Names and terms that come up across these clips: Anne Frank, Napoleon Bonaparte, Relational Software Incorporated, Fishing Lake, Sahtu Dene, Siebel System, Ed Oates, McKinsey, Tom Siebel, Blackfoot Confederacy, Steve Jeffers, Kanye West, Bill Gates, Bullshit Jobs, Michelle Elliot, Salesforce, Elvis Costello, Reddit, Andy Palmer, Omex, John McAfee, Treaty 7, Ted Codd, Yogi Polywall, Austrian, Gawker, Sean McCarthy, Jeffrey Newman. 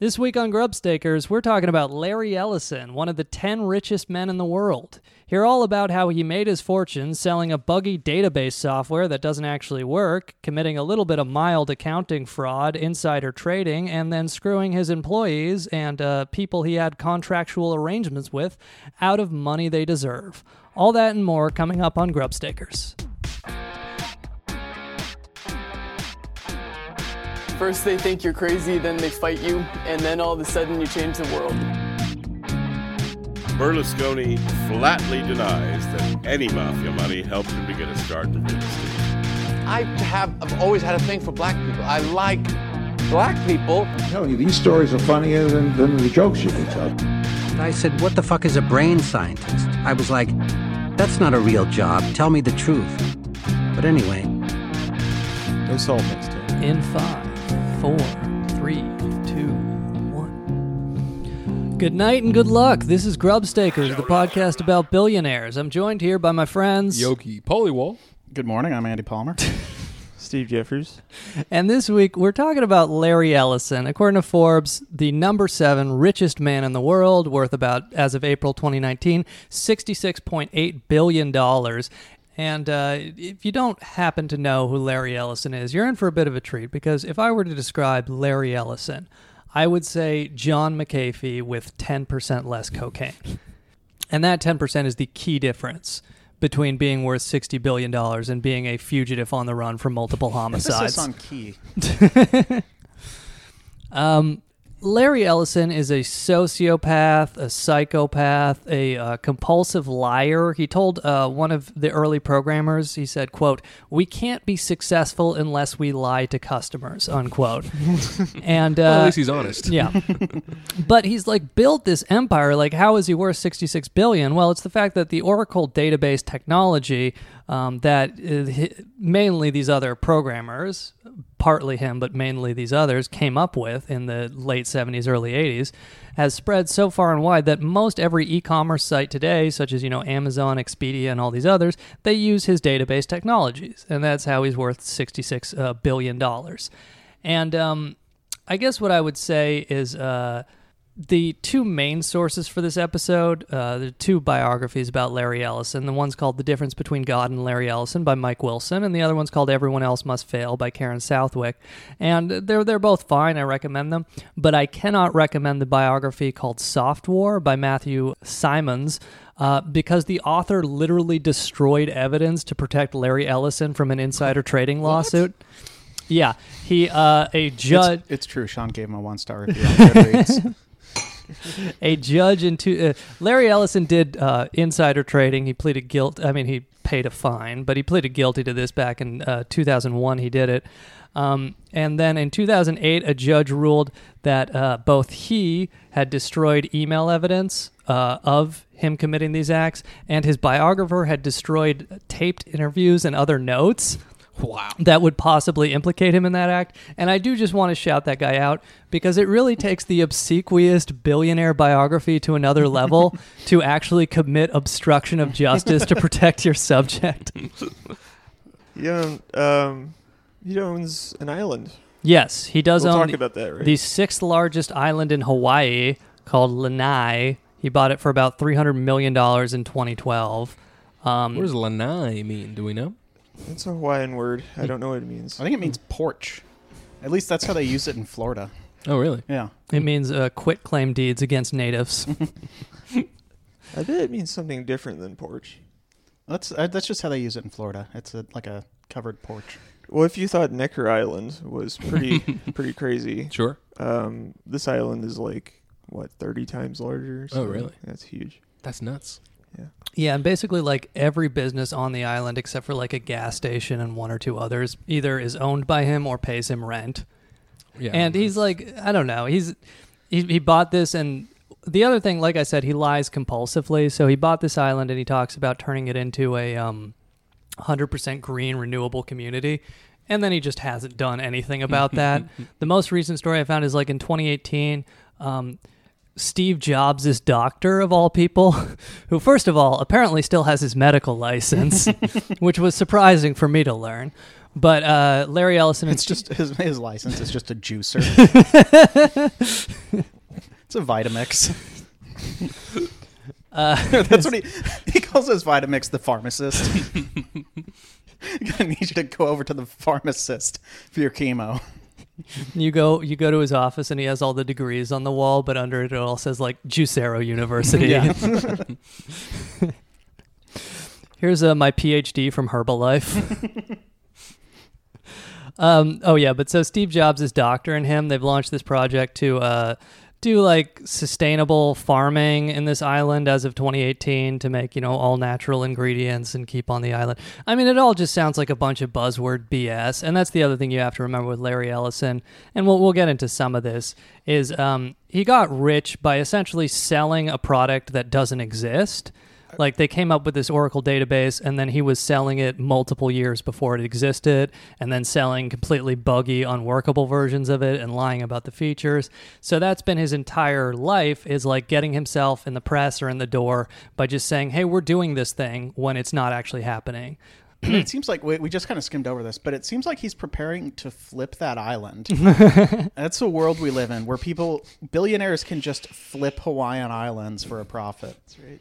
This week on Grubstakers, we're talking about Larry Ellison, one of the 10 richest men in the world. Hear all about how he made his fortune selling a buggy database software that doesn't actually work, committing a little bit of mild accounting fraud, insider trading, and then screwing his employees and people he had contractual arrangements with out of money they deserve. All that and more coming up on Grubstakers. First they think you're crazy, then they fight you, and then all of a sudden you change the world. Berlusconi flatly denies that any mafia money helped him to get a start in real estate. I've always had a thing for black people. I like black people. I'm telling you, these stories are funnier than the jokes you can tell. I said, what the fuck is a brain scientist? I was like, that's not a real job. Tell me the truth. But anyway. No soul mixtape. In 5, 4, 3, 2, 1. Good night and good luck. This is Grubstakers, the podcast about billionaires. I'm joined here by my friends Yogi Polywall. Good morning, I'm Andy Palmer. Steve Jeffers. And this week we're talking about Larry Ellison, according to Forbes, the number 7 richest man in the world, worth about, as of April 2019, $66.8 billion. And if you don't happen to know who Larry Ellison is, you're in for a bit of a treat, because if I were to describe Larry Ellison, I would say John McAfee with 10% less cocaine. And that 10% is the key difference between being worth $60 billion and being a fugitive on the run for multiple homicides. Emphasis on key. Larry Ellison is a sociopath, a psychopath, a compulsive liar. He told one of the early programmers, he said, quote, "We can't be successful unless we lie to customers," unquote. And well, at least he's honest. Yeah. But he's like built this empire. Like, how is he worth $66 billion? Well, it's the fact that the Oracle database technology mainly these other programmers, partly him, but mainly these others, came up with in the late 70s, early 80s, has spread so far and wide that most every e-commerce site today, such as, Amazon, Expedia, and all these others, they use his database technologies. And that's how he's worth $66 billion. And I guess what I would say is the two main sources for this episode, the two biographies about Larry Ellison. The one's called The Difference Between God and Larry Ellison by Mike Wilson, and the other one's called Everyone Else Must Fail by Karen Southwick. And they're both fine. I recommend them. But I cannot recommend the biography called Soft War by Matthew Simons, because the author literally destroyed evidence to protect Larry Ellison from an insider trading lawsuit. What? Yeah. He, a judge... It's true. Sean gave him a 1-star review on Goodreads. A judge in Larry Ellison did insider trading. He pleaded guilty. I mean, he paid a fine, but he pleaded guilty to this back in 2001. He did it. And then in 2008, a judge ruled that both he had destroyed email evidence of him committing these acts, and his biographer had destroyed taped interviews and other notes. Wow. That would possibly implicate him in that act. And I do just want to shout that guy out, because it really takes the obsequious billionaire biography to another level to actually commit obstruction of justice to protect your subject. He owns an island. Yes, he does own the 6th largest island in Hawaii, called Lanai. He bought it for about $300 million in 2012. What does Lanai mean? Do we know? It's a Hawaiian word. I don't know what it means. I think it means porch. At least that's how they use it in Florida. Oh, really? Yeah. It means quit claim deeds against natives. I bet it means something different than porch. That's just how they use it in Florida. It's like a covered porch. Well, if you thought Necker Island was pretty crazy. Sure. This island is 30 times larger? So, oh, really? That's huge. That's nuts. Yeah, and basically every business on the island except for a gas station and one or two others either is owned by him or pays him rent. Yeah, and he's I don't know. He bought this, and the other thing, like I said, he lies compulsively. So he bought this island, and he talks about turning it into a 100% green renewable community. And then he just hasn't done anything about that. The most recent story I found is in 2018. Steve Jobs' doctor, of all people, who, first of all, apparently still has his medical license, which was surprising for me to learn. But Larry Ellison... It's just his license is just a juicer. a Vitamix. That's what he calls us, Vitamix the pharmacist. You're gonna need you to go over to the pharmacist for your chemo. You go to his office and he has all the degrees on the wall, but under it all says like Juicero University. Here's my PhD from Herbalife. But so Steve Jobs is Dr. and him. They've launched this project to do like sustainable farming in this island as of 2018 to make, all natural ingredients and keep on the island. I mean, it all just sounds like a bunch of buzzword BS. And that's the other thing you have to remember with Larry Ellison. And we'll get into some of this is he got rich by essentially selling a product that doesn't exist. Like they came up with this Oracle database and then he was selling it multiple years before it existed and then selling completely buggy, unworkable versions of it and lying about the features. So that's been his entire life is like getting himself in the press or in the door by just saying, hey, we're doing this thing when it's not actually happening. It seems like we just kind of skimmed over this, but it seems like he's preparing to flip that island. That's the world we live in where billionaires can just flip Hawaiian islands for a profit. That's right.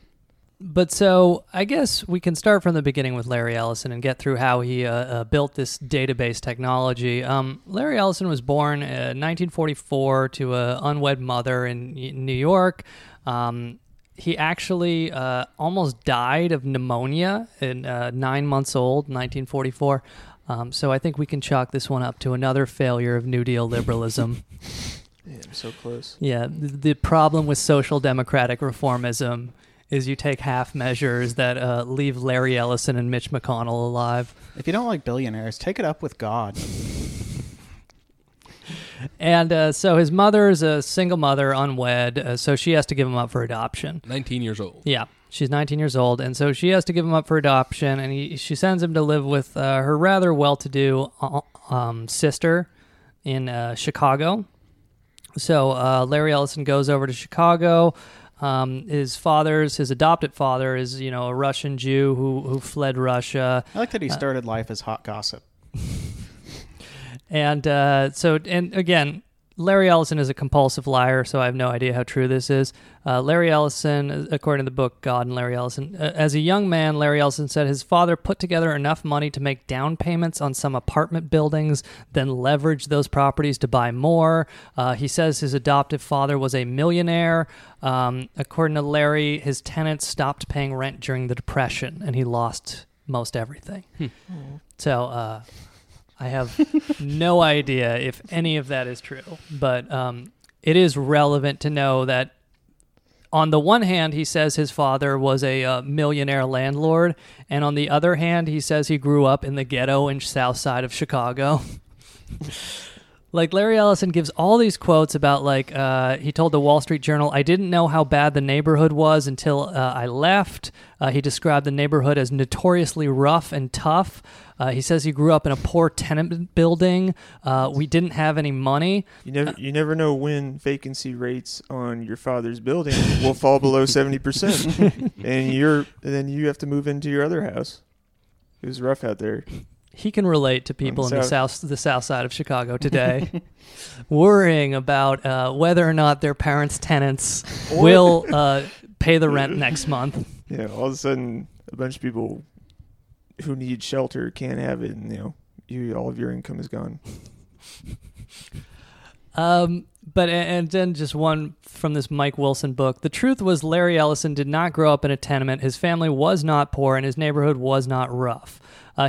But so I guess we can start from the beginning with Larry Ellison and get through how he built this database technology. Larry Ellison was born in 1944 to an unwed mother in New York. He actually almost died of pneumonia at 9 months old, 1944. So I think we can chalk this one up to another failure of New Deal liberalism. Yeah, I'm so close. Yeah, the problem with social democratic reformism is you take half measures that leave Larry Ellison and Mitch McConnell alive. If you don't like billionaires, take it up with God. And so his mother is a single mother, unwed, so she has to give him up for adoption. 19 years old. Yeah, she's 19 years old, and so she has to give him up for adoption, and she sends him to live with her rather well-to-do sister in Chicago. So Larry Ellison goes over to Chicago. His adopted father is, a Russian Jew who fled Russia. I like that he started life as hot gossip. And again, Larry Ellison is a compulsive liar, so I have no idea how true this is. Larry Ellison, according to the book God and Larry Ellison, as a young man, Larry Ellison said his father put together enough money to make down payments on some apartment buildings, then leverage those properties to buy more. He says his adoptive father was a millionaire. According to Larry, his tenants stopped paying rent during the Depression, and he lost most everything. So... I have no idea if any of that is true, but it is relevant to know that on the one hand, he says his father was a millionaire landlord, and on the other hand, he says he grew up in the ghetto in South Side of Chicago. Like Larry Ellison gives all these quotes about like he told the Wall Street Journal, I didn't know how bad the neighborhood was until I left. He described the neighborhood as notoriously rough and tough. He says he grew up in a poor tenement building. We didn't have any money. You never know when vacancy rates on your father's building will fall below 70%, and then you have to move into your other house. It was rough out there. He can relate to people in the south side of Chicago today, worrying about whether or not their parents' tenants will pay the rent next month. Yeah, all of a sudden, a bunch of people who need shelter can't have it, and all of your income is gone. And then just one from this Mike Wilson book. The truth was Larry Ellison did not grow up in a tenement. His family was not poor, and his neighborhood was not rough.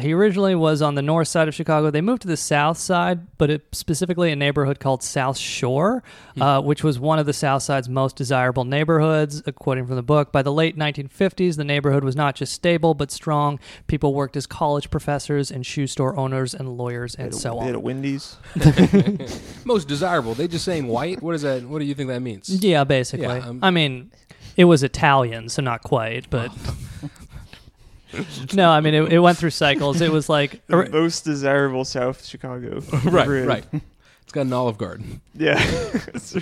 He originally was on the north side of Chicago. They moved to the south side, but specifically a neighborhood called South Shore, which was one of the South Side's most desirable neighborhoods, quoting from the book. By the late 1950s, the neighborhood was not just stable, but strong. People worked as college professors and shoe store owners and lawyers and so on. They had a Wendy's. Most desirable. They just saying white? What is that? What do you think that means? Yeah, basically. Yeah, I mean, it was Italian, so not quite, but... No, I mean, it went through cycles. It was like... The most desirable South Chicago. Right. It's got an Olive Garden. Yeah. It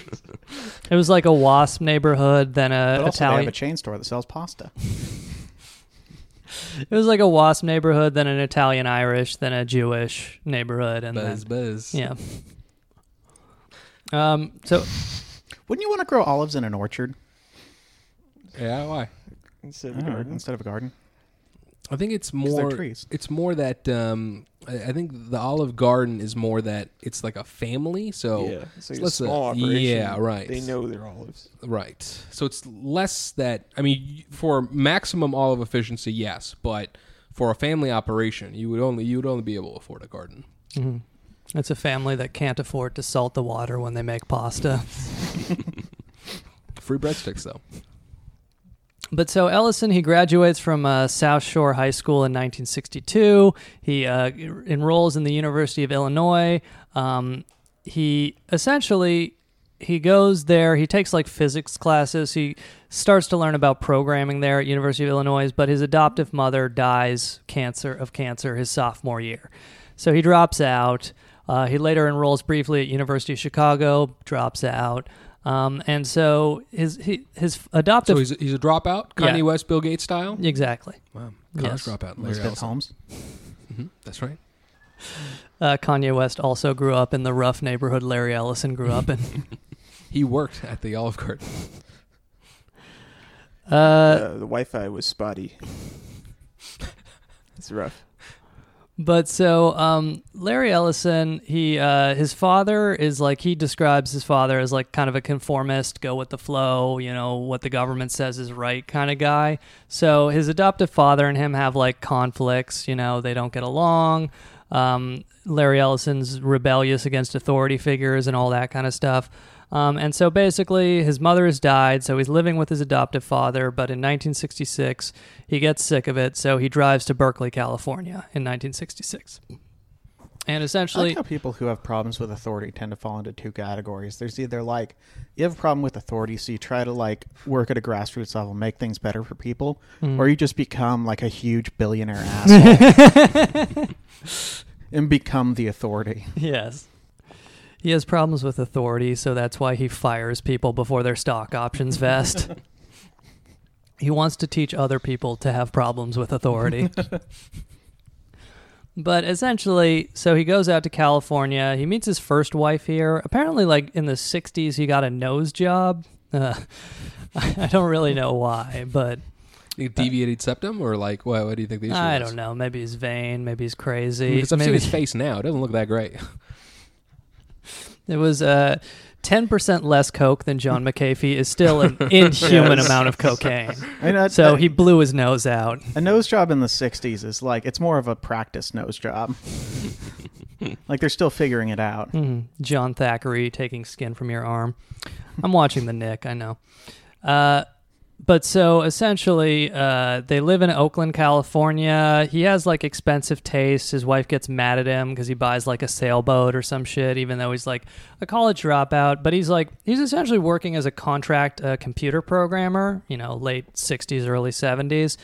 was like a WASP neighborhood, then a but also Italian... They have a chain store that sells pasta. It was like a WASP neighborhood, then an Italian-Irish, then a Jewish neighborhood. And Buzz. Yeah. So... Wouldn't you want to grow olives in an orchard? Yeah, why? Instead of a garden. I think it's more. Trees. It's more that I think the olive garden is more that it's like a family. So yeah, it's like a small operation. Yeah, right. They know their olives. Right. So it's less that. I mean, for maximum olive efficiency, yes, but for a family operation, you would only be able to afford a garden. Mm-hmm. It's a family that can't afford to salt the water when they make pasta. Free breadsticks, though. But so Ellison, he graduates from South Shore High School in 1962. He enrolls in the University of Illinois. He goes there. He takes like physics classes. He starts to learn about programming there at University of Illinois. But his adoptive mother dies of cancer his sophomore year, so he drops out. He later enrolls briefly at University of Chicago. Drops out. And so his adoptive... So he's a dropout? Kanye West, Bill Gates style? Exactly. Wow. College dropout. Elizabeth Holmes. Mm-hmm. That's right. Kanye West also grew up in the rough neighborhood Larry Ellison grew up in. He worked at the Olive Garden. The Wi-Fi was spotty. It's rough. But so Larry Ellison, his father is like, he describes his father as like kind of a conformist, go with the flow, you know, what the government says is right kind of guy. So his adoptive father and him have like conflicts, you know, they don't get along. Larry Ellison's rebellious against authority figures and all that kind of stuff. And so basically his mother has died, so he's living with his adoptive father, but in 1966 he gets sick of it, so he drives to Berkeley, California in 1966. And essentially... I like how people who have problems with authority tend to fall into two categories. There's either like, you have a problem with authority, so you try to like work at a grassroots level, make things better for people, or you just become like a huge billionaire asshole and become the authority. Yes. He has problems with authority, so that's why he fires people before their stock options vest. He wants to teach other people to have problems with authority. But essentially, so he goes out to California. He meets his first wife here. Apparently, like, in the 60s, he got a nose job. I don't really know why, but... You deviated septum, or like, what do you think the issue I was? Don't know. Maybe he's vain. Maybe he's crazy. Because I've seen his face now. It doesn't look that great. It was 10% less coke than John McAfee is still an inhuman amount of cocaine. So he blew his nose out. A nose job in the 60s is like, it's more of a practice nose job. Like they're still figuring it out. Mm-hmm. John Thackeray taking skin from your arm. I'm watching the Nick, I know. But so essentially they live in Oakland, California. He has like expensive tastes. His wife gets mad at him because he buys like a sailboat or some shit, even though he's like a college dropout. But he's essentially working as a contract computer programmer, you know, late 60s, early 70s.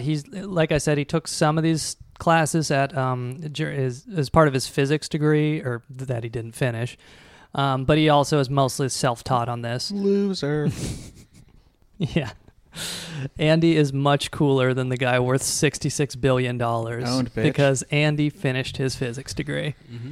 He's, like I said, he took some of these classes at as part of his physics degree or that he didn't finish. But he also is mostly self-taught on this. Loser. Yeah. Andy is much cooler than the guy worth $66 billion because Andy finished his physics degree. Mm-hmm.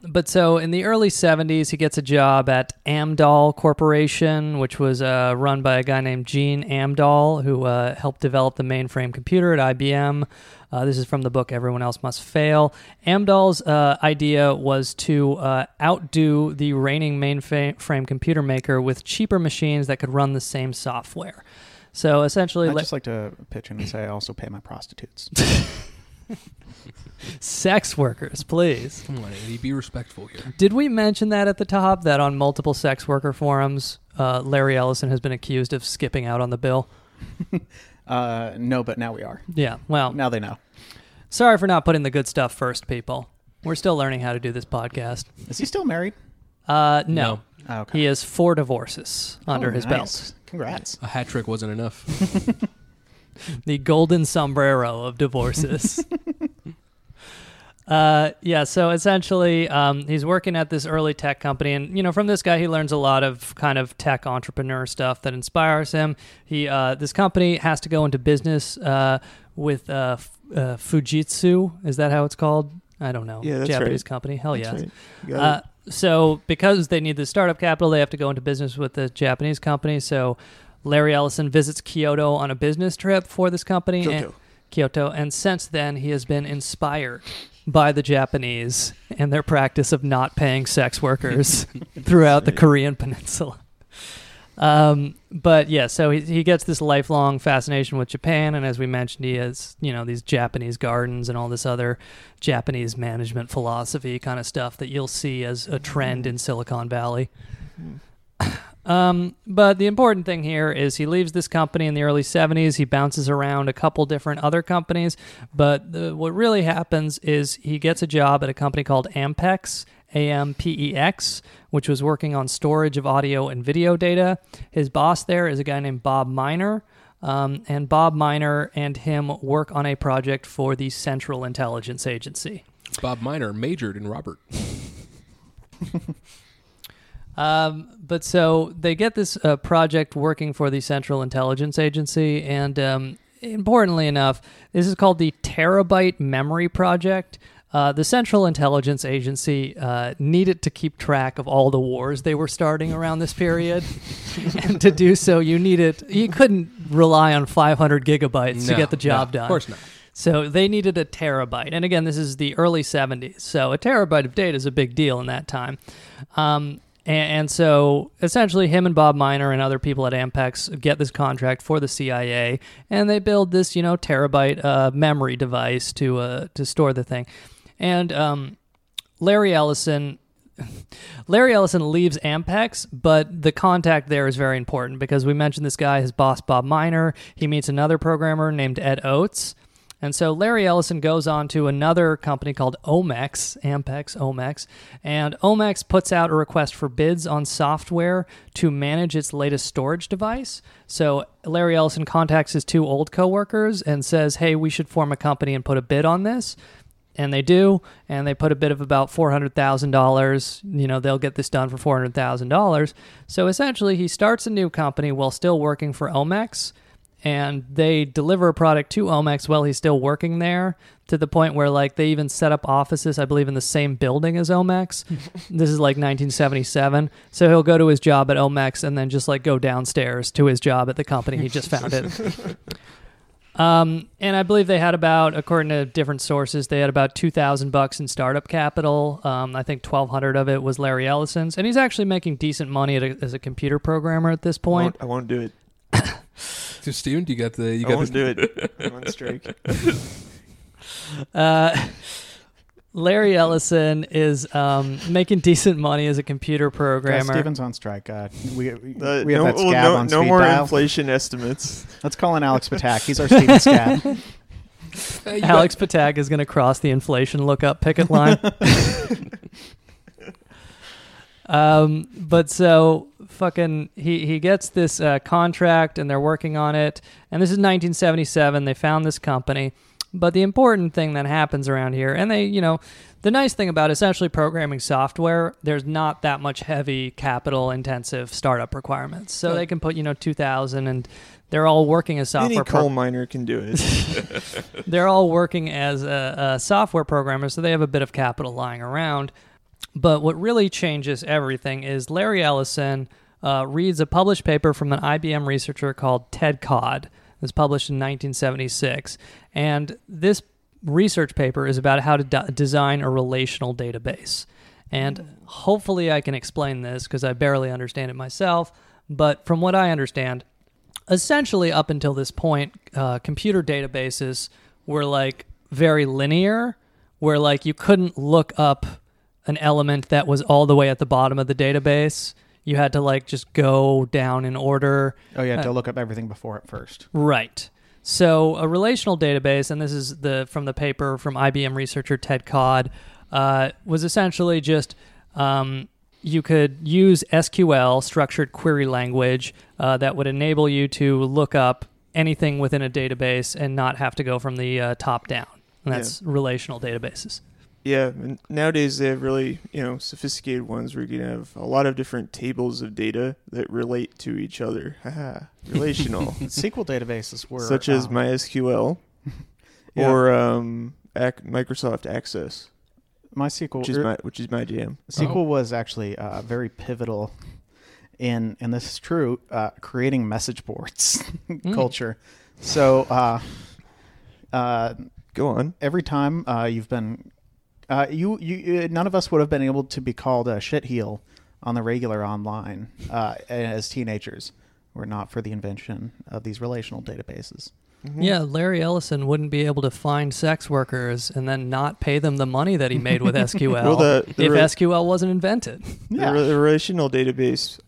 But so in the early 70s, he gets a job at Amdahl Corporation, which was run by a guy named Gene Amdahl, who helped develop the mainframe computer at IBM. This is from the book Everyone Else Must Fail. Amdahl's idea was to outdo the reigning mainframe computer maker with cheaper machines that could run the same software. So essentially... I'd just like to pitch in and say I also pay my prostitutes. Sex workers, please. Come on, Andy, be respectful here. Did we mention that at the top, that on multiple sex worker forums, Larry Ellison has been accused of skipping out on the bill? No, but now we are. Yeah, well. Now they know. Sorry for not putting the good stuff first, people. We're still learning how to do this podcast. Is he still married? No. Oh, okay. He has 4 divorces under his belt. Congrats. A hat trick wasn't enough. The golden sombrero of divorces. So essentially, he's working at this early tech company, and you know, from this guy, he learns a lot of kind of tech entrepreneur stuff that inspires him. He this company has to go into business with Fujitsu. Is that how it's called? I don't know. Yeah, that's Japanese company. Hell yeah. Right. So because they need the startup capital, they have to go into business with the Japanese company. So Larry Ellison visits Kyoto on a business trip for this company. Kyoto. And since then, he has been inspired by the Japanese and their practice of not paying sex workers throughout the Korean peninsula. But yeah, so he gets this lifelong fascination with Japan, and as we mentioned, he has, you know, these Japanese gardens and all this other Japanese management philosophy kind of stuff that you'll see as a trend in Silicon Valley. But the important thing here is he leaves this company in the early 70s. He bounces around a couple different other companies, but what really happens is he gets a job at a company called Ampex, A-M-P-E-X, which was working on storage of audio and video data. His boss there is a guy named Bob Miner, and Bob Miner and him work on a project for the Central Intelligence Agency. Bob Miner majored in Robert. But so they get this project working for the Central Intelligence Agency, and importantly enough, this is called the Terabyte Memory Project. The Central Intelligence Agency needed to keep track of all the wars they were starting around this period. And to do so, you couldn't rely on 500 gigabytes to get the job done. Of course not. So they needed a terabyte. And again, this is the early 70s. So a terabyte of data is a big deal in that time. And so essentially him and Bob Miner and other people at Ampex get this contract for the CIA, and they build this, you know, terabyte memory device to store the thing. And Larry Ellison leaves Ampex, but the contact there is very important because we mentioned this guy, his boss, Bob Miner. He meets another programmer named Ed Oates. And so Larry Ellison goes on to another company called Omex, Ampex, Omex, and Omex puts out a request for bids on software to manage its latest storage device. So Larry Ellison contacts his two old coworkers and says, hey, we should form a company and put a bid on this. And they do, and they put a bid of about $400,000. You know, they'll get this done for $400,000. So essentially he starts a new company while still working for Omex, and they deliver a product to Omex while he's still working there, to the point where, like, they even set up offices, I believe, in the same building as Omex. This is like 1977. So he'll go to his job at Omex and then just, like, go downstairs to his job at the company he just founded. And I believe they had about, according to different sources, they had about $2,000 in startup capital. I think $1,200 of it was Larry Ellison's. And he's actually making decent money as a computer programmer at this point. I won't do it. So Steven, do you got this? I won't do it. I'm on streak. Larry Ellison is making decent money as a computer programmer. Steven's on strike. We have that scab on speed dial. No more inflation estimates. Let's call in Alex Patak. He's our Steven scab. Alex Patak is going to cross the inflation lookup picket line. But so fucking he gets this contract and they're working on it, and this is 1977. They found this company, but the important thing that happens around here, and they, you know, the nice thing about essentially programming software, there's not that much heavy capital intensive startup requirements, so they can put, you know, 2,000, and they're all working as software. Any coal miner can do it. They're all working as a software programmer, so they have a bit of capital lying around. But what really changes everything is Larry Ellison reads a published paper from an IBM researcher called Ted Codd. It was published in 1976. And this research paper is about how to design a relational database. And hopefully I can explain this because I barely understand it myself. But from what I understand, essentially up until this point, computer databases were like very linear, where like you couldn't look up an element that was all the way at the bottom of the database. You had to like just go down in order. Oh, you had to look up everything before it first. Right. So a relational database, and this is from the paper from IBM researcher Ted Codd, was essentially just you could use SQL, structured query language, that would enable you to look up anything within a database and not have to go from the top down. And that's relational databases. Yeah, and nowadays they have really, you know, sophisticated ones where you can have a lot of different tables of data that relate to each other. Haha, relational. SQL databases were... Such as MySQL or Microsoft Access. MySQL, which is my jam. SQL was actually very pivotal in, and this is true, creating message boards culture. So go on. Every time you've been, none of us would have been able to be called a shit heel on the regular online as teenagers, were not for the invention of these relational databases. Mm-hmm. Yeah, Larry Ellison wouldn't be able to find sex workers and then not pay them the money that he made with SQL if SQL wasn't invented. Yeah. The relational database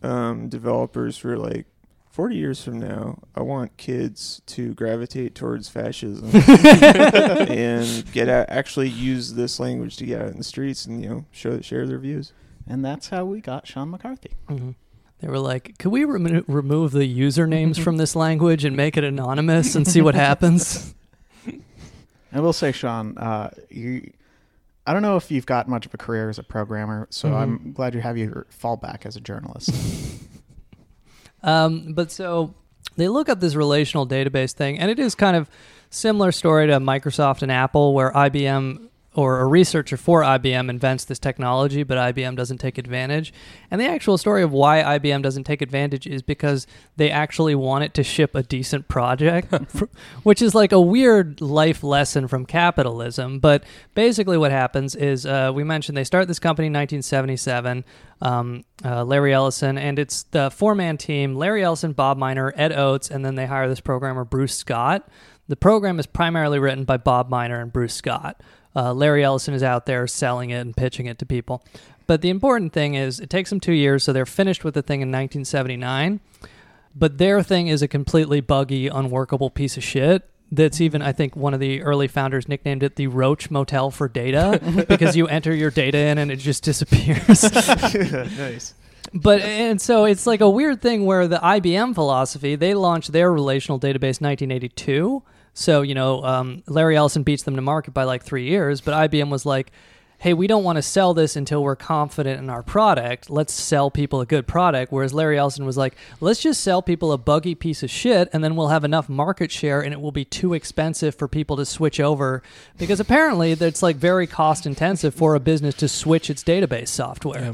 developers were like, 40 years from now, I want kids to gravitate towards fascism and get out, actually use this language to get out in the streets and, you know, share their views. And that's how we got Sean McCarthy. Mm-hmm. They were like, could we remove the usernames from this language and make it anonymous and see what happens? I will say, Sean, I don't know if you've got much of a career as a programmer, so I'm glad you have your fallback as a journalist. But so they look up this relational database thing, and it is kind of similar story to Microsoft and Apple, where IBM... or a researcher for IBM invents this technology, but IBM doesn't take advantage. And the actual story of why IBM doesn't take advantage is because they actually want it to ship a decent project, which is like a weird life lesson from capitalism. But basically what happens is, we mentioned they start this company in 1977, Larry Ellison, and it's the four-man team, Larry Ellison, Bob Miner, Ed Oates, and then they hire this programmer, Bruce Scott. The program is primarily written by Bob Miner and Bruce Scott. Larry Ellison is out there selling it and pitching it to people. But the important thing is it takes them 2 years, so they're finished with the thing in 1979. But their thing is a completely buggy, unworkable piece of shit that's even, I think, one of the early founders nicknamed it the Roach Motel for Data because you enter your data in and it just disappears. Nice. But and so it's like a weird thing where the IBM philosophy, they launched their relational database in 1982. So, you know, Larry Ellison beats them to market by like 3 years, but IBM was like, hey, we don't want to sell this until we're confident in our product. Let's sell people a good product. Whereas Larry Ellison was like, let's just sell people a buggy piece of shit, and then we'll have enough market share and it will be too expensive for people to switch over. Because apparently it's like very cost intensive for a business to switch its database software. Yeah.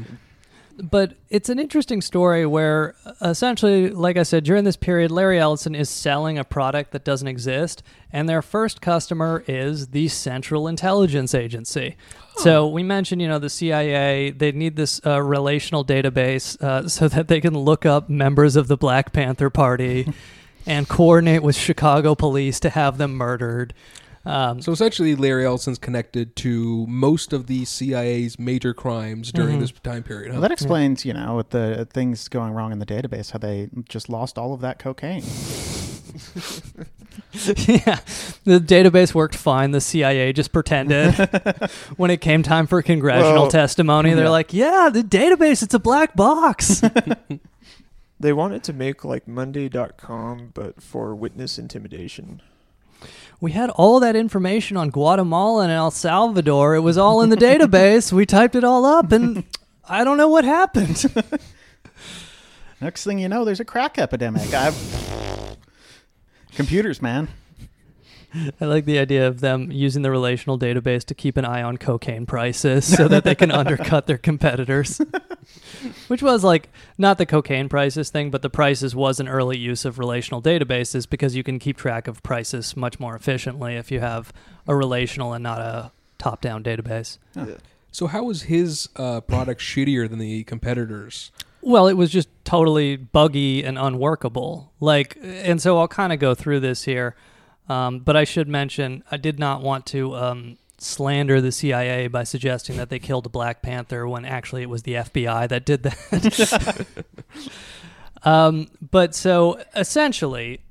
But it's an interesting story where essentially, like I said, during this period, Larry Ellison is selling a product that doesn't exist, and their first customer is the Central Intelligence Agency. Oh. So we mentioned, you know, the CIA, they need this relational database so that they can look up members of the Black Panther Party and coordinate with Chicago police to have them murdered. So essentially, Larry Ellison's connected to most of the CIA's major crimes during this time period. Huh? Well, that explains, you know, with the things going wrong in the database, how they just lost all of that cocaine. Yeah, the database worked fine. The CIA just pretended. When it came time for congressional testimony, they're like, yeah, the database, it's a black box. They wanted to make like Monday.com, but for witness intimidation. We had all that information on Guatemala and El Salvador. It was all in the database. We typed it all up, and I don't know what happened. Next thing you know, there's a crack epidemic. Computers, man. I like the idea of them using the relational database to keep an eye on cocaine prices so that they can undercut their competitors, which was like not the cocaine prices thing, but the prices was an early use of relational databases because you can keep track of prices much more efficiently if you have a relational and not a top-down database. Huh. So how was his product shittier than the competitors? Well, it was just totally buggy and unworkable. Like, and so I'll kind of go through this here. But I should mention, I did not want to slander the CIA by suggesting that they killed a Black Panther when actually it was the FBI that did that. But so essentially,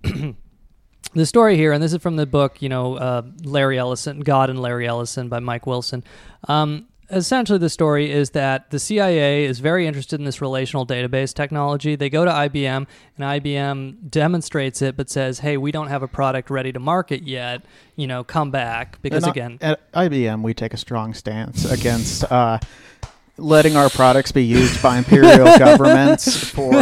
the story here, and this is from the book, you know, Larry Ellison, God and Larry Ellison by Mike Wilson. Essentially, the story is that the CIA is very interested in this relational database technology. They go to IBM, and IBM demonstrates it but says, hey, we don't have a product ready to market yet. You know, come back. Because, again... At IBM, we take a strong stance against letting our products be used by imperial governments for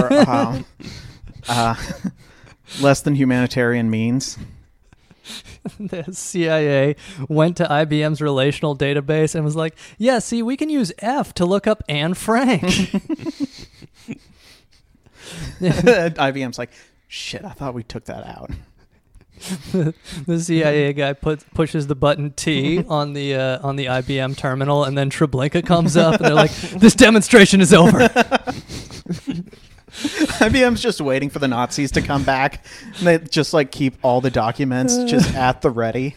less than humanitarian means. The CIA went to IBM's relational database and was like, yeah, see, we can use F to look up Anne Frank. IBM's like, shit, I thought we took that out. The CIA guy pushes the button T on the IBM terminal, and then Treblinka comes up, and they're like, this demonstration is over. IBM's just waiting for the Nazis to come back, and they just like keep all the documents just at the ready.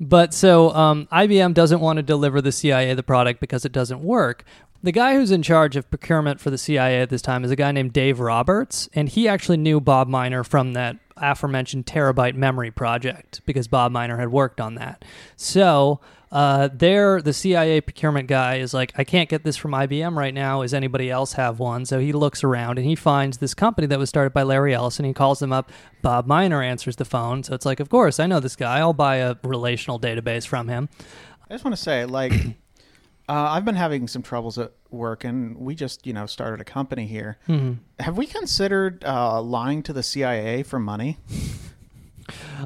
But so IBM doesn't want to deliver the CIA the product because it doesn't work. The guy who's in charge of procurement for the CIA at this time is a guy named Dave Roberts, and he actually knew Bob Miner from that aforementioned Terabyte Memory Project because Bob Miner had worked on that. So there, the CIA procurement guy is like, I can't get this from IBM right now. Does anybody else have one? So he looks around, and he finds this company that was started by Larry Ellison. He calls them up. Bob Miner answers the phone. So it's like, of course, I know this guy. I'll buy a relational database from him. I just want to say, like... I've been having some troubles at work, and we just, you know, started a company here. Mm-hmm. Have we considered lying to the CIA for money?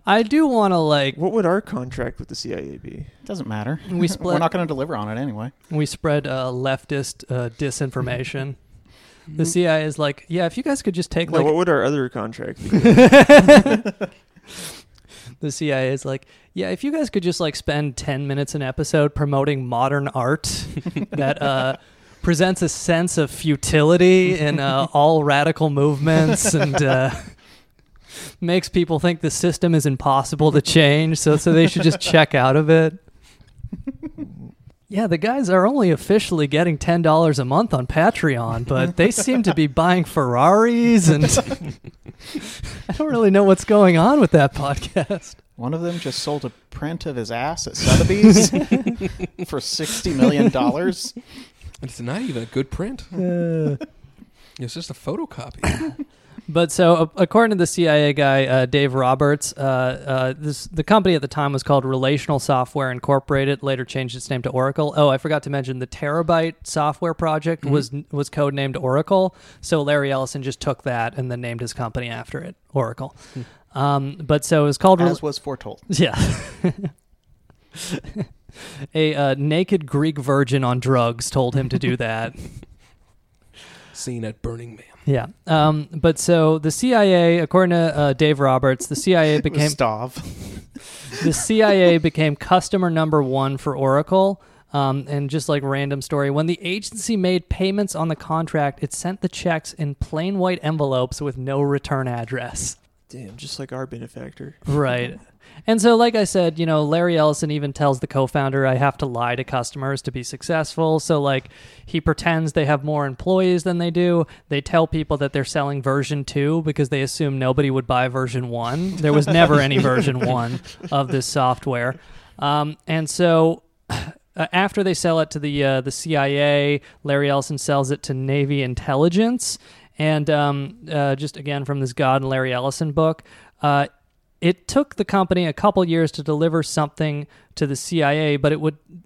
I do want to, like... What would our contract with the CIA be? It doesn't matter. We're not going to deliver on it anyway. We spread leftist disinformation. The CIA is like, yeah, if you guys could just take, no, like... What would our other contract be? The CIA is like, yeah, if you guys could just like spend 10 minutes an episode promoting modern art that presents a sense of futility in all radical movements and makes people think the system is impossible to change, so they should just check out of it. Yeah, the guys are only officially getting $10 a month on Patreon, but they seem to be buying Ferraris, and I don't really know what's going on with that podcast. One of them just sold a print of his ass at Sotheby's for $60 million. It's not even a good print. It's just a photocopy. But so, according to the CIA guy, Dave Roberts, the company at the time was called Relational Software Incorporated, later changed its name to Oracle. Oh, I forgot to mention the Terabyte Software Project was codenamed Oracle, so Larry Ellison just took that and then named his company after it, Oracle. But so it was called... As was foretold. Yeah. A naked Greek virgin on drugs told him to do that. Seen at Burning Man. Yeah. But so the CIA, according to Dave Roberts, the CIA became... The CIA became customer number one for Oracle. And just like random story, when the agency made payments on the contract, it sent the checks in plain white envelopes with no return address. Damn, just like our benefactor. Right. And so, like I said, you know, Larry Ellison even tells the co-founder, I have to lie to customers to be successful. So, like, he pretends they have more employees than they do. They tell people that they're selling version 2 because they assume nobody would buy version 1. There was never any version 1 of this software. And so... after they sell it to the CIA, Larry Ellison sells it to Navy Intelligence. And just again from this God and Larry Ellison book, it took the company a couple years to deliver something to the CIA, but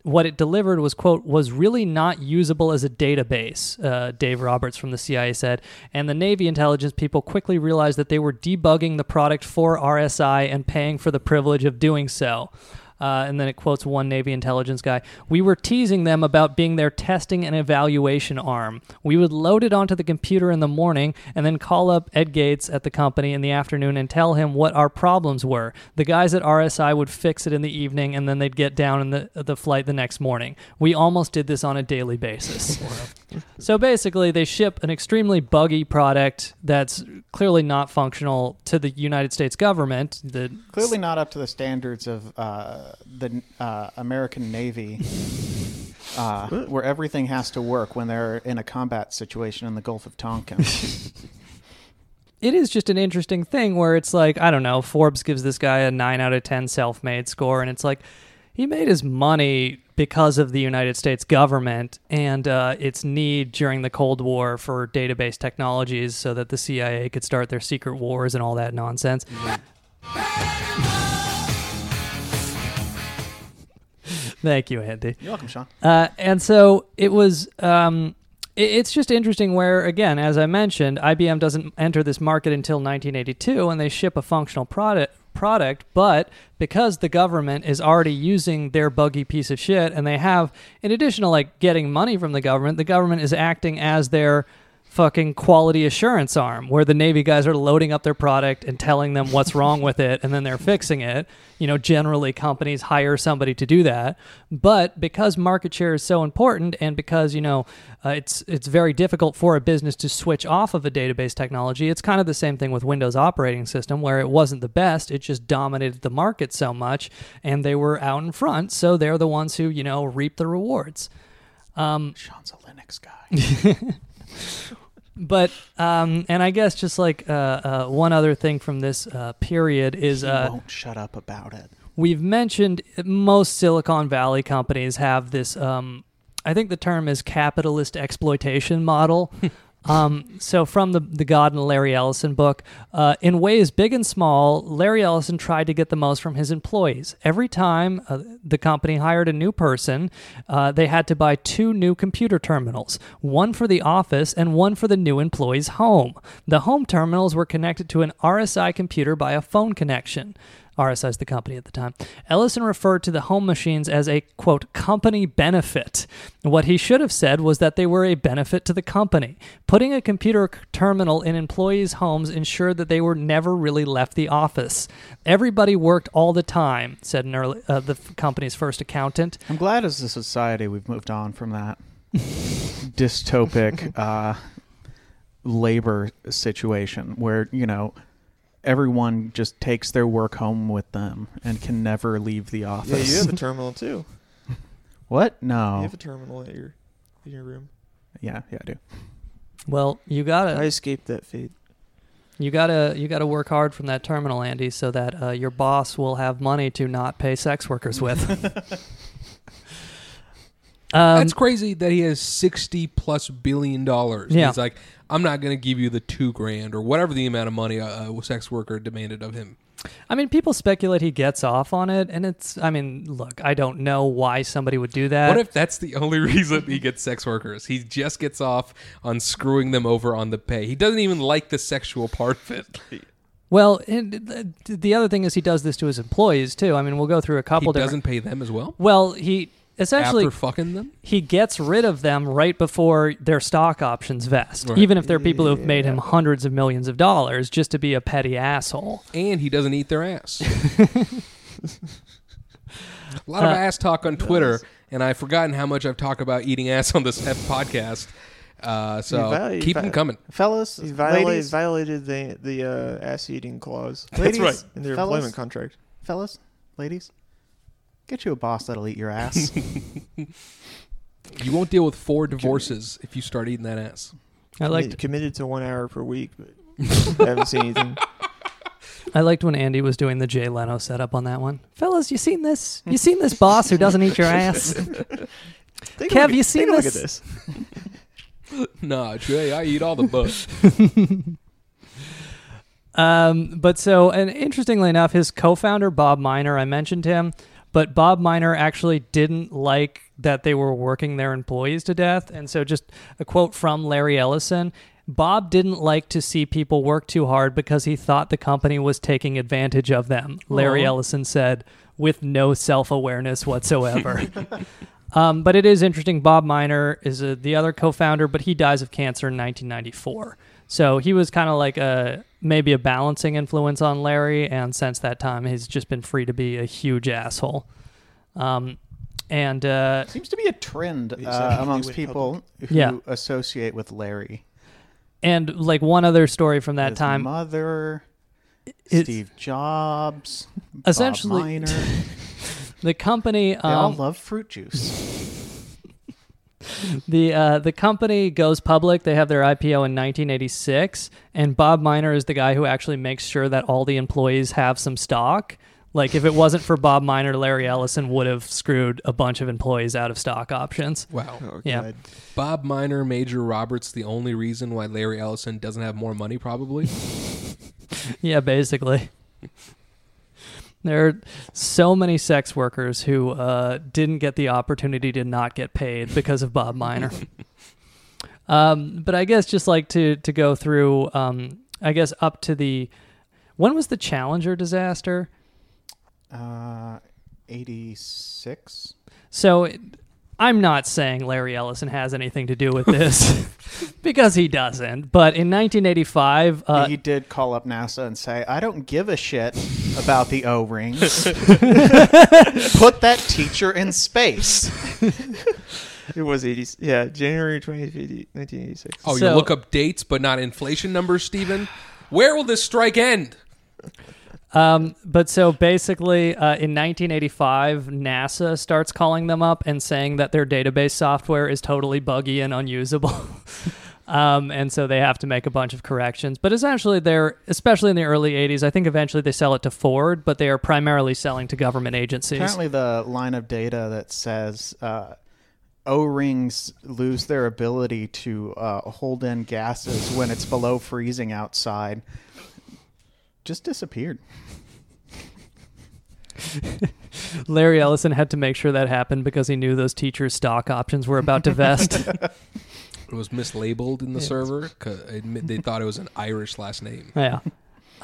what it delivered was, quote, was really not usable as a database, Dave Roberts from the CIA said. And the Navy intelligence people quickly realized that they were debugging the product for RSI and paying for the privilege of doing so. And then it quotes one Navy intelligence guy. We were teasing them about being their testing and evaluation arm. We would load it onto the computer in the morning and then call up Ed Gates at the company in the afternoon and tell him what our problems were. The guys at RSI would fix it in the evening, and then they'd get down in the flight the next morning. We almost did this on a daily basis. So basically, they ship an extremely buggy product that's clearly not functional to the United States government. Clearly not up to the standards of... the American Navy, where everything has to work when they're in a combat situation in the Gulf of Tonkin. It is just an interesting thing where it's like, I don't know, Forbes gives this guy a 9 out of 10 self-made score, and it's like, he made his money because of the United States government and its need during the Cold War for database technologies so that the CIA could start their secret wars and all that nonsense. Thank you, Andy. You're welcome, Sean. And so it was... it's just interesting where, again, as I mentioned, IBM doesn't enter this market until 1982, and they ship a functional product product, but because the government is already using their buggy piece of shit, and they have, in addition to like getting money from the government is acting as their fucking quality assurance arm, where the Navy guys are loading up their product and telling them what's wrong with it, and then they're fixing it. You know, generally companies hire somebody to do that. But because market share is so important, and because, you know, it's very difficult for a business to switch off of a database technology, it's kind of the same thing with Windows operating system, where it wasn't the best, it just dominated the market so much, and they were out in front, so they're the ones who, you know, reap the rewards. Sean's a Linux guy. But, and I guess just like one other thing from this period is... He won't shut up about it. We've mentioned most Silicon Valley companies have this, I think the term is capitalist exploitation model. So from the God and Larry Ellison book, in ways big and small, Larry Ellison tried to get the most from his employees. Every time the company hired a new person, they had to buy 2 new computer terminals, one for the office and one for the new employee's home. The home terminals were connected to an RSI computer by a phone connection. RSI is the company at the time. Ellison referred to the home machines as a, quote, company benefit. What he should have said was that they were a benefit to the company. Putting a computer terminal in employees' homes ensured that they were never really left the office. Everybody worked all the time, said an early, the company's first accountant. I'm glad as a society we've moved on from that dystopic labor situation where, you know, everyone just takes their work home with them and can never leave the office. Yeah, you have a terminal too. What? No. You have a terminal at your room. Yeah, I do. Well, you gotta. I escaped that fate. You gotta work hard from that terminal, Andy, so that your boss will have money to not pay sex workers with. That's crazy that he has $60+ billion. Yeah. He's like, I'm not going to give you the $2,000 or whatever the amount of money a sex worker demanded of him. I mean, people speculate he gets off on it, and it's, I mean, look, I don't know why somebody would do that. What if that's the only reason he gets sex workers? He just gets off on screwing them over on the pay. He doesn't even like the sexual part of it. Well, and the other thing is he does this to his employees, too. I mean, we'll go through a couple different... He doesn't pay them as well? Well, he... Essentially, after fucking them? He gets rid of them right before their stock options vest, right. Even if they're people who've made him hundreds of millions of dollars just to be a petty asshole. And he doesn't eat their ass. A lot of ass talk on Twitter, and I've forgotten how much I've talked about eating ass on this podcast. So keep them coming. Fellas, he violated the ass-eating clause. Ladies, that's right. In their employment contract. Fellas, ladies. Get you a boss that'll eat your ass. You won't deal with 4 divorces if you start eating that ass. I liked committed to 1 hour per week, but I haven't seen anything. I liked when Andy was doing the Jay Leno setup on that one. Fellas, you seen this? You seen this boss who doesn't eat your ass? Kev, you seen this? Nah, Jay, I eat all the books. But so, and interestingly enough, his co-founder, Bob Miner, I mentioned him. But Bob Miner actually didn't like that they were working their employees to death. And so just a quote from Larry Ellison, Bob didn't like to see people work too hard because he thought the company was taking advantage of them. Larry Ellison said, with no self-awareness whatsoever. But it is interesting. Bob Miner is the other co-founder, but he dies of cancer in 1994. So he was kind of like maybe a balancing influence on Larry, and since that time, he's just been free to be a huge asshole. And seems to be a trend amongst people who associate with Larry. And like one other story from that time, his mother, Steve Jobs, essentially, Bob Miner. The company. They all love fruit juice. The company goes public. They have their IPO in 1986, and Bob Miner is the guy who actually makes sure that all the employees have some stock. Like, if it wasn't for Bob Miner, Larry Ellison would have screwed a bunch of employees out of stock options. Wow. Oh, yeah. Bob Miner, Major Roberts, the only reason why Larry Ellison doesn't have more money, probably? Yeah, basically. There are so many sex workers who didn't get the opportunity to not get paid because of Bob Miner. But I guess just like to go through, I guess up to the When was the Challenger disaster? 86. So I'm not saying Larry Ellison has anything to do with this because he doesn't. But in 1985... he did call up NASA and say, I don't give a shit about the O-rings. Put that teacher in space. It was January 25th, 1986. Oh, so, you look up dates but not inflation numbers, Stephen? Where will this strike end? But so basically, in 1985, NASA starts calling them up and saying that their database software is totally buggy and unusable. And so they have to make a bunch of corrections. But essentially, especially in the early 80s, I think eventually they sell it to Ford, but they are primarily selling to government agencies. Apparently the line of data that says... O-rings lose their ability to hold in gases when it's below freezing outside. Just disappeared. Larry Ellison had to make sure that happened because he knew those teachers' stock options were about to vest. It was mislabeled in the server. 'Cause they thought it was an Irish last name. Yeah.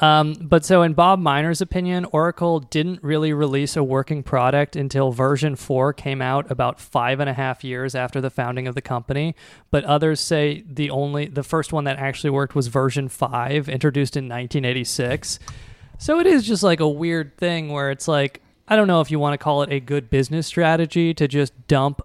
But so in Bob Miner's opinion, Oracle didn't really release a working product until version 4 came out about 5.5 years after the founding of the company. But others say the first one that actually worked was version 5, introduced in 1986. So it is just like a weird thing where it's like, I don't know if you want to call it a good business strategy to just dump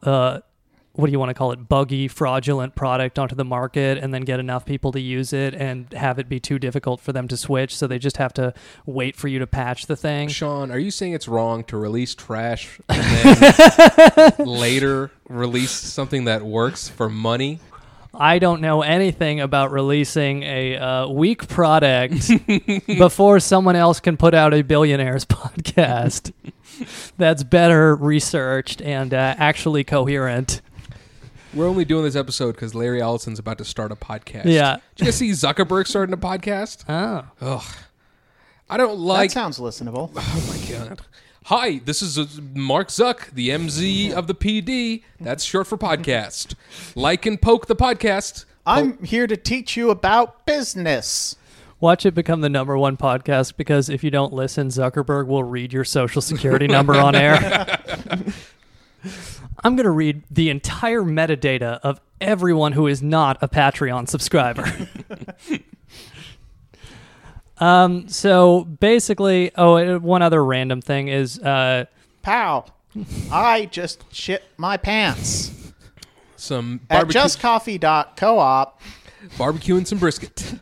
buggy, fraudulent product onto the market and then get enough people to use it and have it be too difficult for them to switch, so they just have to wait for you to patch the thing. Sean, are you saying it's wrong to release trash and then later release something that works for money? I don't know anything about releasing a weak product before someone else can put out a billionaire's podcast that's better researched and actually coherent. We're only doing this episode because Larry Ellison's about to start a podcast. Yeah. Did you guys see Zuckerberg starting a podcast? Oh. Ugh. I don't like... That sounds listenable. Oh, my God. Hi, this is Mark Zuck, the MZ of the PD. That's short for podcast. Like and poke the podcast. I'm here to teach you about business. Watch it become the #1 podcast, because if you don't listen, Zuckerberg will read your social security number on air. I'm going to read the entire metadata of everyone who is not a Patreon subscriber. So basically, one other random thing is... Pal, I just shit my pants. Some barbecue. At justcoffee.coop. Barbecue and some brisket.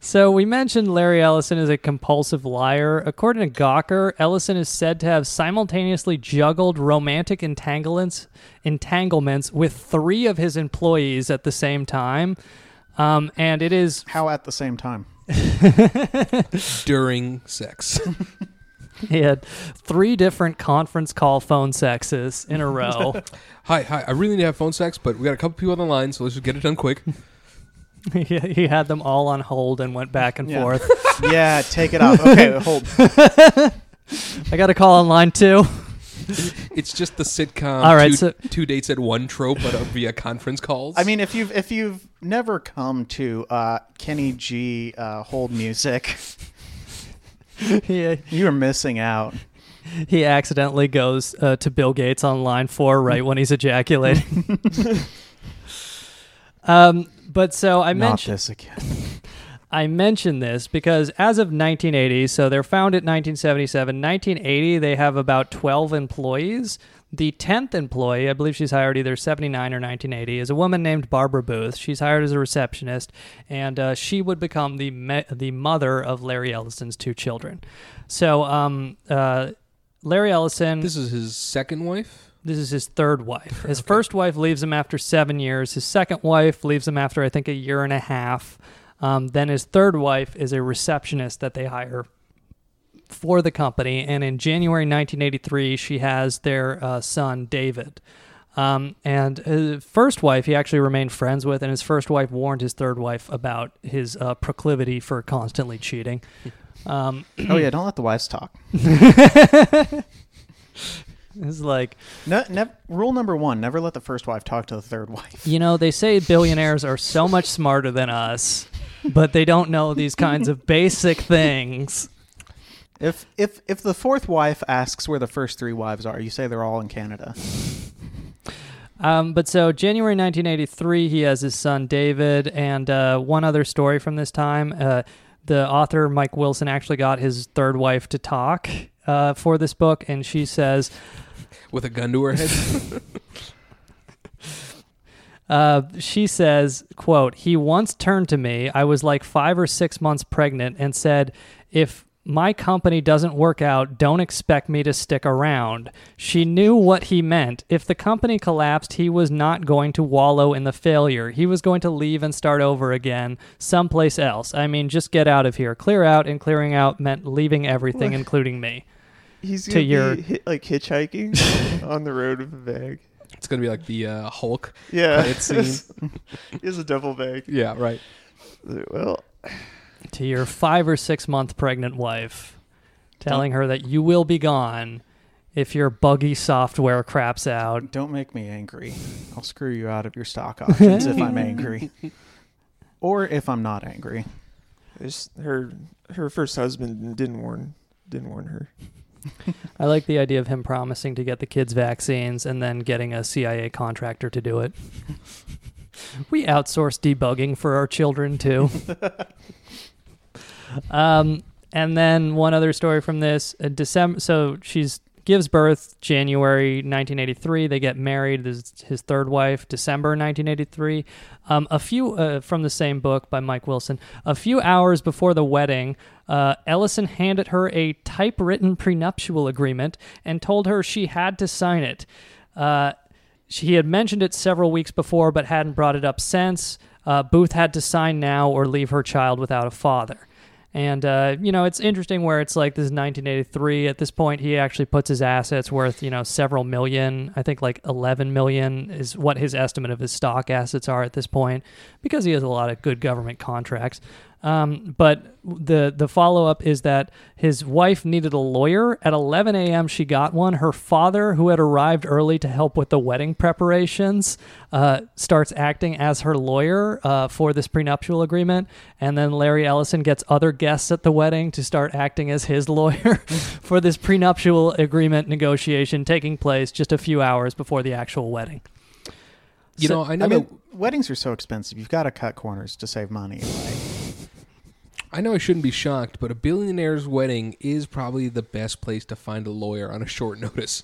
So we mentioned Larry Ellison is a compulsive liar. According to Gawker, Ellison is said to have simultaneously juggled romantic entanglements with 3 of his employees at the same time. And it is... How at the same time? During sex. He had 3 different conference call phone sexes in a row. Hi, I really need to have phone sex, but we got a couple people on the line, so let's just get it done quick. He had them all on hold and went back and forth. Yeah, take it off. Okay, hold. I got a call on line 2. It's just the sitcom. All right, two dates at one trope, but via conference calls. I mean, if you've never come to Kenny G hold music, you are missing out. He accidentally goes to Bill Gates on line 4 right when he's ejaculating. But so I mentioned... Not this again. I mention this because as of 1980, so they're founded in 1977, 1980, they have about 12 employees. The 10th employee, I believe she's hired either 79 or 1980, is a woman named Barbara Booth. She's hired as a receptionist, and she would become the mother of Larry Ellison's 2 children. So Larry Ellison... This is his second wife? This is his third wife. His first wife leaves him after 7 years. His second wife leaves him after, I think, 1.5 years. Then his third wife is a receptionist that they hire for the company. And in January 1983, she has their son, David. And his first wife, he actually remained friends with, and his first wife warned his third wife about his proclivity for constantly cheating. Don't let the wives talk. It's like... rule number 1, never let the first wife talk to the third wife. You know, they say billionaires are so much smarter than us. but they don't know these kinds of basic things. If the fourth wife asks where the first three wives are, you say they're all in Canada. But so January 1983, he has his son David, and one other story from this time. The author Mike Wilson actually got his third wife to talk for this book, and she says, with a gun to her head. She says, quote, "He once turned to me. I was like 5 or 6 months pregnant and said, 'If my company doesn't work out, don't expect me to stick around.' She knew what he meant. If the company collapsed, he was not going to wallow in the failure. He was going to leave and start over again someplace else. I mean, just get out of here. Clear out," and clearing out meant leaving everything, including me. He's going to hitchhiking on the road with a bag. It's going to be like the Hulk. Yeah. Scene. It's a double bag. Yeah, right. Well... to your 5 or 6 month pregnant wife, telling her that you will be gone if your buggy software craps out. Don't make me angry. I'll screw you out of your stock options if I'm angry, or if I'm not angry. Her first husband didn't warn her. I like the idea of him promising to get the kids vaccines and then getting a CIA contractor to do it. We outsource debugging for our children too. And then one other story from this, December. So she gives birth January 1983. They get married. This is his third wife, December 1983. A few from the same book by Mike Wilson. A few hours before the wedding, Ellison handed her a typewritten prenuptial agreement and told her she had to sign it. He had mentioned it several weeks before, but hadn't brought it up since. Booth had to sign now or leave her child without a father. And, it's interesting where it's like this is 1983. At this point, he actually puts his assets worth, several million. I think like 11 million is what his estimate of his stock assets are at this point, because he has a lot of good government contracts. But the follow-up is that his wife needed a lawyer. At 11 a.m., she got one. Her father, who had arrived early to help with the wedding preparations, starts acting as her lawyer for this prenuptial agreement. And then Larry Ellison gets other guests at the wedding to start acting as his lawyer for this prenuptial agreement negotiation taking place just a few hours before the actual wedding. Weddings are so expensive. You've got to cut corners to save money, right? I know I shouldn't be shocked, but a billionaire's wedding is probably the best place to find a lawyer on a short notice.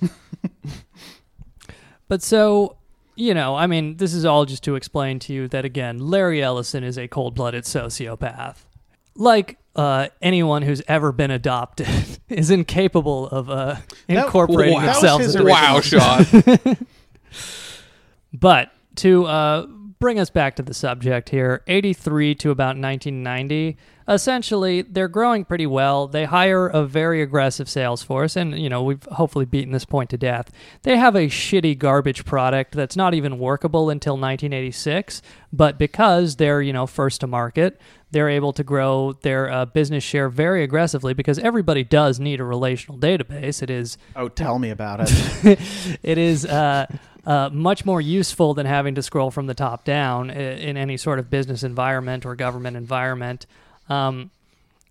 But so, this is all just to explain to you that, again, Larry Ellison is a cold-blooded sociopath. Like anyone who's ever been adopted is incapable of incorporating himself. Wow, Sean. But to... bring us back to the subject here, 83 to about 1990. Essentially, they're growing pretty well. They hire a very aggressive sales force, and, we've hopefully beaten this point to death. They have a shitty garbage product that's not even workable until 1986, but because they're, first to market, they're able to grow their business share very aggressively because everybody does need a relational database. It is... Oh, tell me about it. It is... much more useful than having to scroll from the top down in any sort of business environment or government environment. Though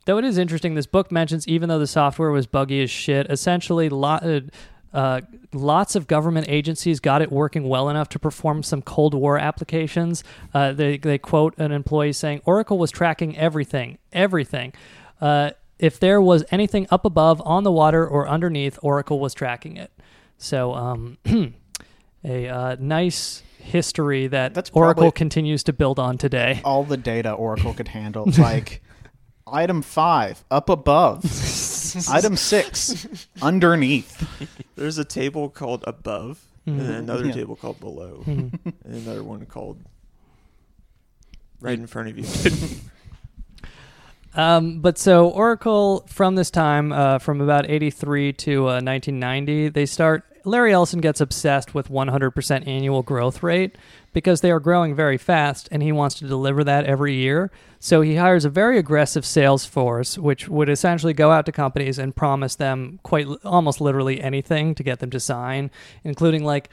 it is interesting, this book mentions, even though the software was buggy as shit, essentially lots of government agencies got it working well enough to perform some Cold War applications. They quote an employee saying, "Oracle was tracking everything. If there was anything up above, on the water, or underneath, Oracle was tracking it." So... A nice history that's Oracle continues to build on today. All the data Oracle could handle, like item 5 up above, item 6 underneath. There's a table called above, and another table called below, and another one called right in front of you. But so Oracle from this time, from about 83 to 1990, Larry Ellison gets obsessed with 100% annual growth rate because they are growing very fast, and he wants to deliver that every year. So he hires a very aggressive sales force, which would essentially go out to companies and promise them almost literally anything to get them to sign, including like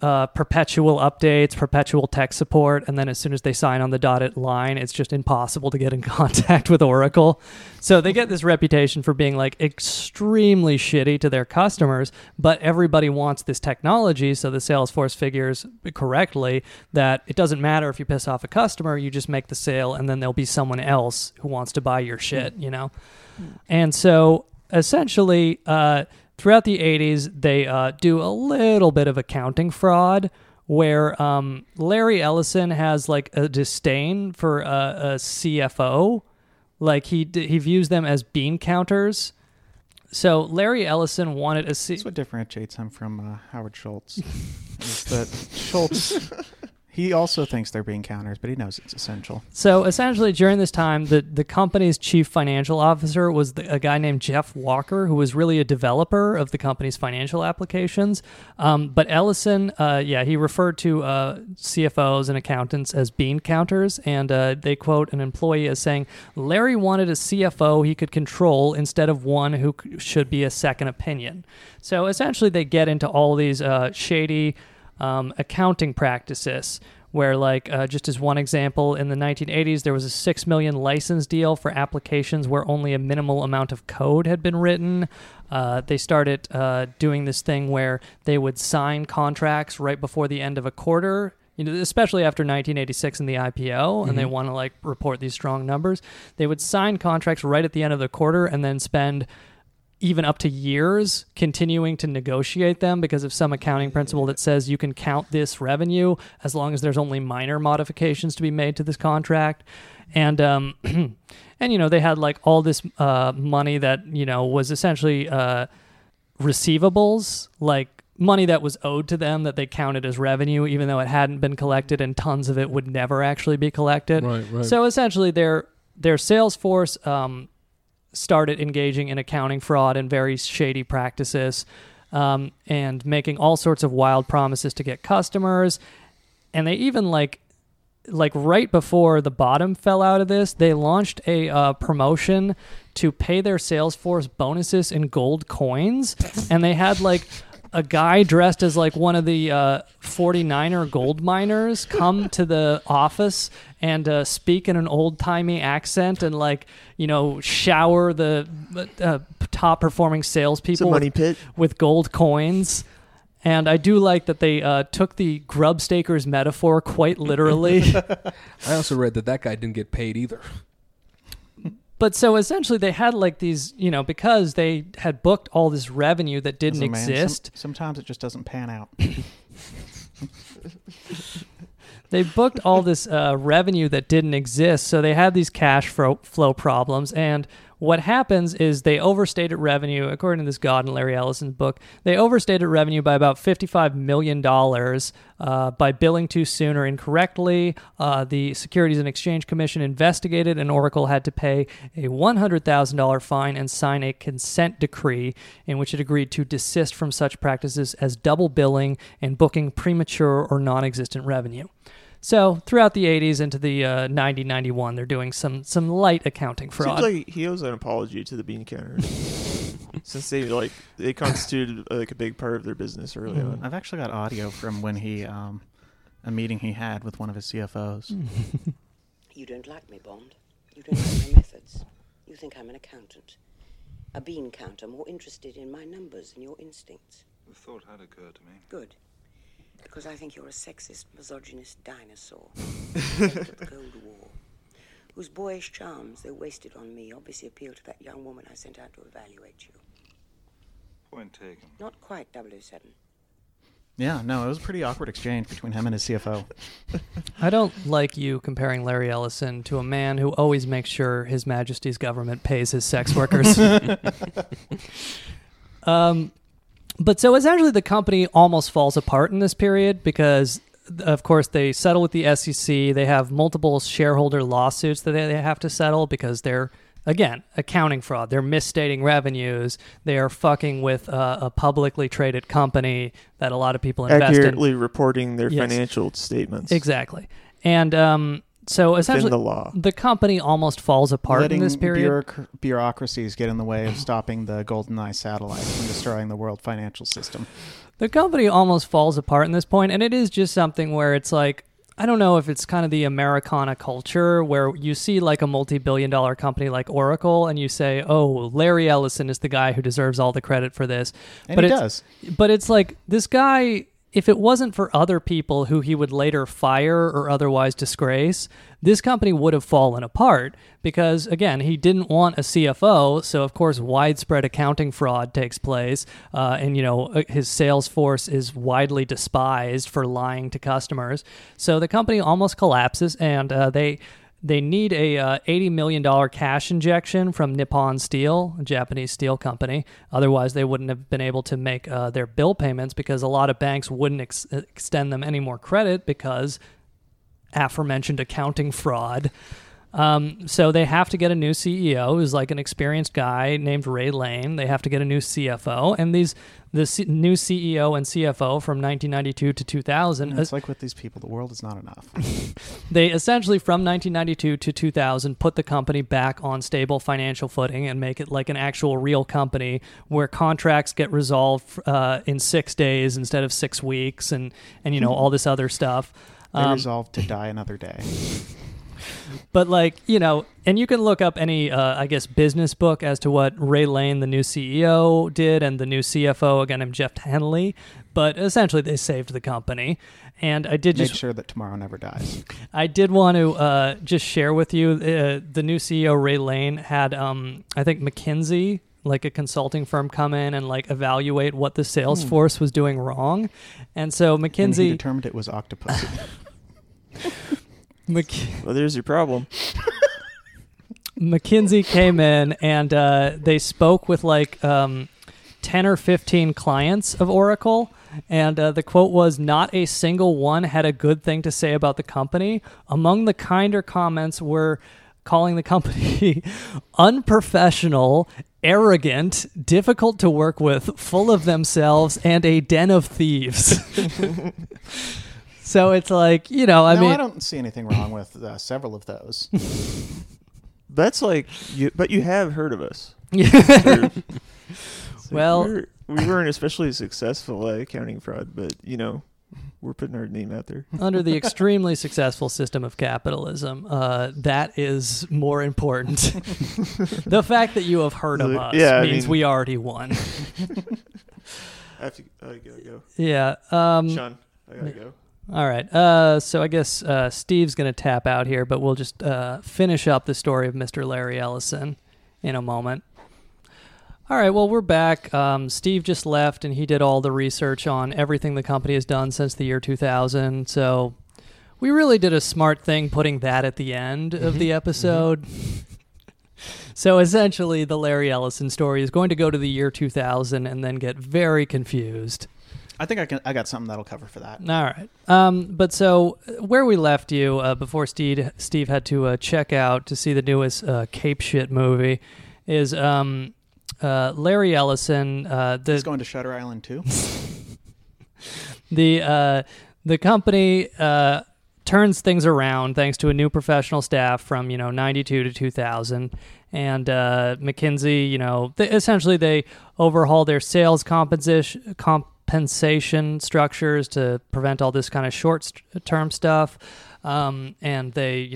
perpetual updates, perpetual tech support, and then as soon as they sign on the dotted line, it's just impossible to get in contact with Oracle. So they get this reputation for being like extremely shitty to their customers, but everybody wants this technology, so the sales force figures correctly that it doesn't matter if you piss off a customer, you just make the sale, and then there'll be someone else who wants to buy your shit, you know? And so essentially, throughout the 80s, they do a little bit of accounting fraud where Larry Ellison has like a disdain for a CFO. Like he views them as bean counters. So Larry Ellison wanted a CFO. That's what differentiates him from Howard Schultz. Is that Schultz... He also thinks they're bean counters, but he knows it's essential. So essentially, during this time, the company's chief financial officer was a guy named Jeff Walker, who was really a developer of the company's financial applications. But Ellison, he referred to CFOs and accountants as bean counters, and they quote an employee as saying, "Larry wanted a CFO he could control instead of one who should be a second opinion." So essentially, they get into all these shady... accounting practices where just as one example, in the 1980s, there was a 6 million license deal for applications where only a minimal amount of code had been written. They started doing this thing where they would sign contracts right before the end of a quarter, you know, especially after 1986 and the IPO, mm-hmm. and they want to report these strong numbers. They would sign contracts right at the end of the quarter and then spend even up to years continuing to negotiate them because of some accounting principle that says you can count this revenue as long as there's only minor modifications to be made to this contract. And, and you know, they had all this money that, you know, was essentially receivables, money that was owed to them that they counted as revenue, even though it hadn't been collected and tons of it would never actually be collected. Right. So essentially their sales force, started engaging in accounting fraud and very shady practices and making all sorts of wild promises to get customers. And they even right before the bottom fell out of this, they launched a promotion to pay their sales force bonuses in gold coins. And they had a guy dressed as one of the 49er gold miners come to the office and speak in an old-timey accent and shower the top-performing salespeople with gold coins. And I do like that they took the grub stakers metaphor quite literally. I also read that guy didn't get paid either. But so essentially they had these, you know, because they had booked all this revenue that didn't exist. Sometimes it just doesn't pan out. They booked all this revenue that didn't exist. So they had these cash flow problems. And what happens is they overstated revenue, according to this God in Larry Ellison's book, they overstated revenue by about $55 million by billing too soon or incorrectly. The Securities and Exchange Commission investigated, and Oracle had to pay a $100,000 fine and sign a consent decree in which it agreed to desist from such practices as double billing and booking premature or non-existent revenue. So throughout the 80s into the 90-91, they're doing some light accounting fraud. Seems like he owes an apology to the bean counters, since they constituted a big part of their business early on. I've actually got audio from when he a meeting he had with one of his CFOs. You don't like me, Bond. You don't like my methods. You think I'm an accountant, a bean counter, more interested in my numbers than your instincts. The thought had occurred to me. Good. Because I think you're a sexist, misogynist dinosaur of the Cold War, whose boyish charms, though wasted on me, obviously appealed to that young woman I sent out to evaluate you. Point taken. Not quite 007. Yeah, no, it was a pretty awkward exchange between him and his CFO. I don't like you comparing Larry Ellison to a man who always makes sure His Majesty's government pays his sex workers. But so essentially the company almost falls apart in this period because, of course, they settle with the SEC. They have multiple shareholder lawsuits that they have to settle because they're, again, accounting fraud. They're misstating revenues. They are fucking with a publicly traded company that a lot of people invest in. Accurately reporting their financial statements. Exactly. And... so essentially, the company almost falls apart in this period. Bureaucracies get in the way of stopping the GoldenEye satellite from destroying the world financial system. The company almost falls apart in this point, and it is just something where it's like, I don't know if it's kind of the Americana culture where you see like a multi-billion-dollar company like Oracle and you say, oh, Larry Ellison is the guy who deserves all the credit for this. And he does. But it's like this guy, if it wasn't for other people who he would later fire or otherwise disgrace, this company would have fallen apart because, again, he didn't want a CFO. So, of course, widespread accounting fraud takes place. And, you know, his sales force is widely despised for lying to customers. So the company almost collapses, and they need a $80 million cash injection from Nippon Steel, a Japanese steel company. Otherwise, they wouldn't have been able to make their bill payments because a lot of banks wouldn't extend them any more credit because aforementioned accounting fraud. So they have to get a new CEO who's like an experienced guy named Ray Lane. They have to get a new CFO, and the new CEO and CFO from 1992 to 2000. It's like with these people, the world is not enough. They essentially from 1992 to 2000 put the company back on stable financial footing and make it like an actual real company where contracts get resolved in 6 days instead of 6 weeks, and you know all this other stuff. They resolved to die another day. But like, you know, and you can look up any, I guess, business book as to what Ray Lane, the new CEO, did and the new CFO, again, I'm Jeff Henley. But essentially, they saved the company. And I did make sure that tomorrow never dies. I did want to just share with you the new CEO, Ray Lane, had, I think, McKinsey, like a consulting firm, come in and like evaluate what the Salesforce was doing wrong. And so McKinsey... And he determined it was octopus. Well, there's your problem. McKinsey came in and they spoke with like 10 or 15 clients of Oracle. And the quote was, "Not a single one had a good thing to say about the company. Among the kinder comments were calling the company unprofessional, arrogant, difficult to work with, full of themselves, and a den of thieves." So it's like, you know, I mean... I don't see anything wrong with several of those. That's like... But you have heard of us. Well... We weren't especially successful at accounting fraud, but, you know, we're putting our name out there. Under the extremely successful system of capitalism, that is more important. The fact that you have heard of us means we already won. I have to... I gotta go. Yeah. Sean, I gotta go. All right. So I guess Steve's going to tap out here, but we'll just finish up the story of Mr. Larry Ellison in a moment. All right. Well, we're back. Steve just left, and he did all the research on everything the company has done since the year 2000. So we really did a smart thing putting that at the end of the episode. So essentially, the Larry Ellison story is going to go to the year 2000 and then get very confused. I think I got something that'll cover for that. All right. But so where we left you before Steve had to check out to see the newest Cape Shit movie is Larry Ellison. He's going to Shutter Island too. The company turns things around thanks to a new professional staff from 92 to 2000. And McKinsey, essentially they overhaul their sales compensation structures to prevent all this kind of short-term stuff, and they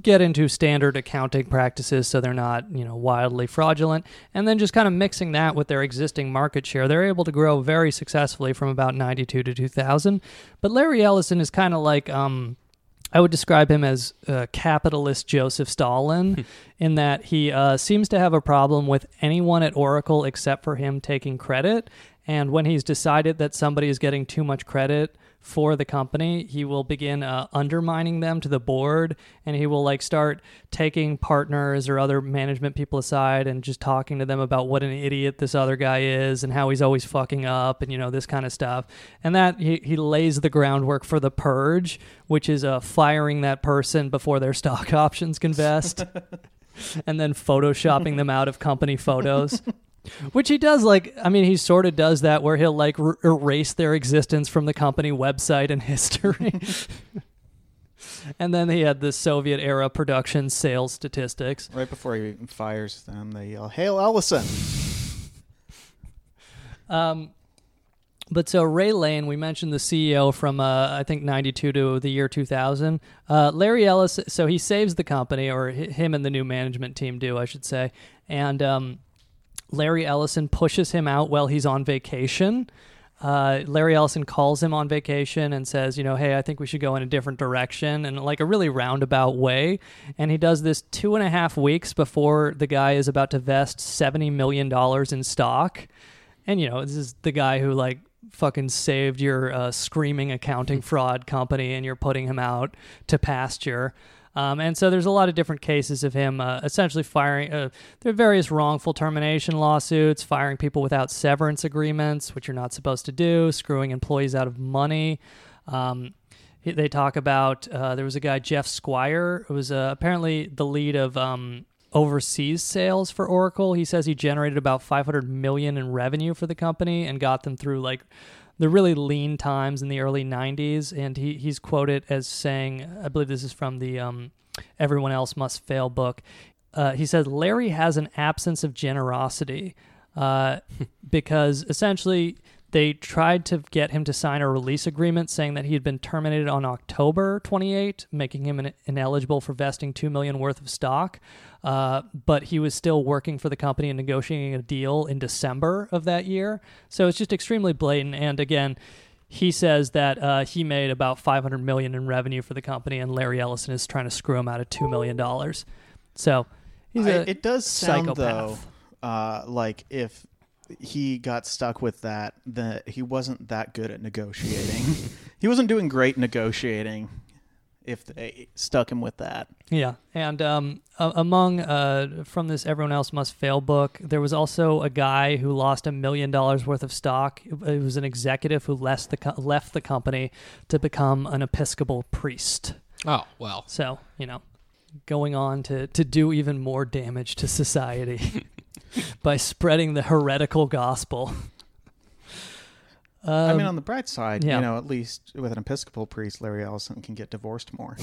get into standard accounting practices so they're not wildly fraudulent, and then just kind of mixing that with their existing market share, they're able to grow very successfully from about 92 to 2000. But Larry Ellison is kind of like I would describe him as capitalist Joseph Stalin in that he seems to have a problem with anyone at Oracle except for him taking credit. And when he's decided that somebody is getting too much credit for the company, he will begin undermining them to the board, and he will start taking partners or other management people aside and just talking to them about what an idiot this other guy is and how he's always fucking up and this kind of stuff. And that he lays the groundwork for the purge, which is firing that person before their stock options can vest and then photoshopping them out of company photos. Which he does, he sort of does that where he'll erase their existence from the company website and history. And then he had the Soviet era production sales statistics. Right before he fires them, they yell, "Hail Ellison!" But so Ray Lane, we mentioned the CEO from, I think, 92 to the year 2000. Larry Ellison, so he saves the company, or him and the new management team do, I should say. And Larry Ellison pushes him out while he's on vacation. Larry Ellison calls him on vacation and says, you know, hey, I think we should go in a different direction, and like a really roundabout way. And he does this 2.5 weeks before the guy is about to vest $70 million in stock. And, you know, this is the guy who, like, fucking saved your screaming accounting fraud company, and you're putting him out to pasture. And so there's a lot of different cases of him essentially firing. There are various wrongful termination lawsuits, firing people without severance agreements, which you're not supposed to do, screwing employees out of money. They talk about there was a guy, Jeff Squire, who was apparently the lead of overseas sales for Oracle. He says he generated about $500 million in revenue for the company and got them through, like, the really lean times in the early 90s. And he's quoted as saying, I believe this is from the Everyone Else Must Fail book. He said, Larry has an absence of generosity because essentially they tried to get him to sign a release agreement saying that he had been terminated on October 28, making him ineligible for vesting $2 million worth of stock. But he was still working for the company and negotiating a deal in December of that year. So it's just extremely blatant. And again, he says that he made about $500 million in revenue for the company, and Larry Ellison is trying to screw him out of $2 million. So he's it does sound, psychopath. Though, like if he got stuck with that he wasn't that good at negotiating. He wasn't doing great negotiating if they stuck him with that. Yeah. And among from this Everyone Else Must Fail book, there was also a guy who lost $1 million worth of stock. It was an executive who left the company to become an Episcopal priest. Oh, well. So, you know, going on to do even more damage to society. By spreading the heretical gospel. I mean, on the bright side, yeah. You know, at least with an Episcopal priest, Larry Ellison can get divorced more.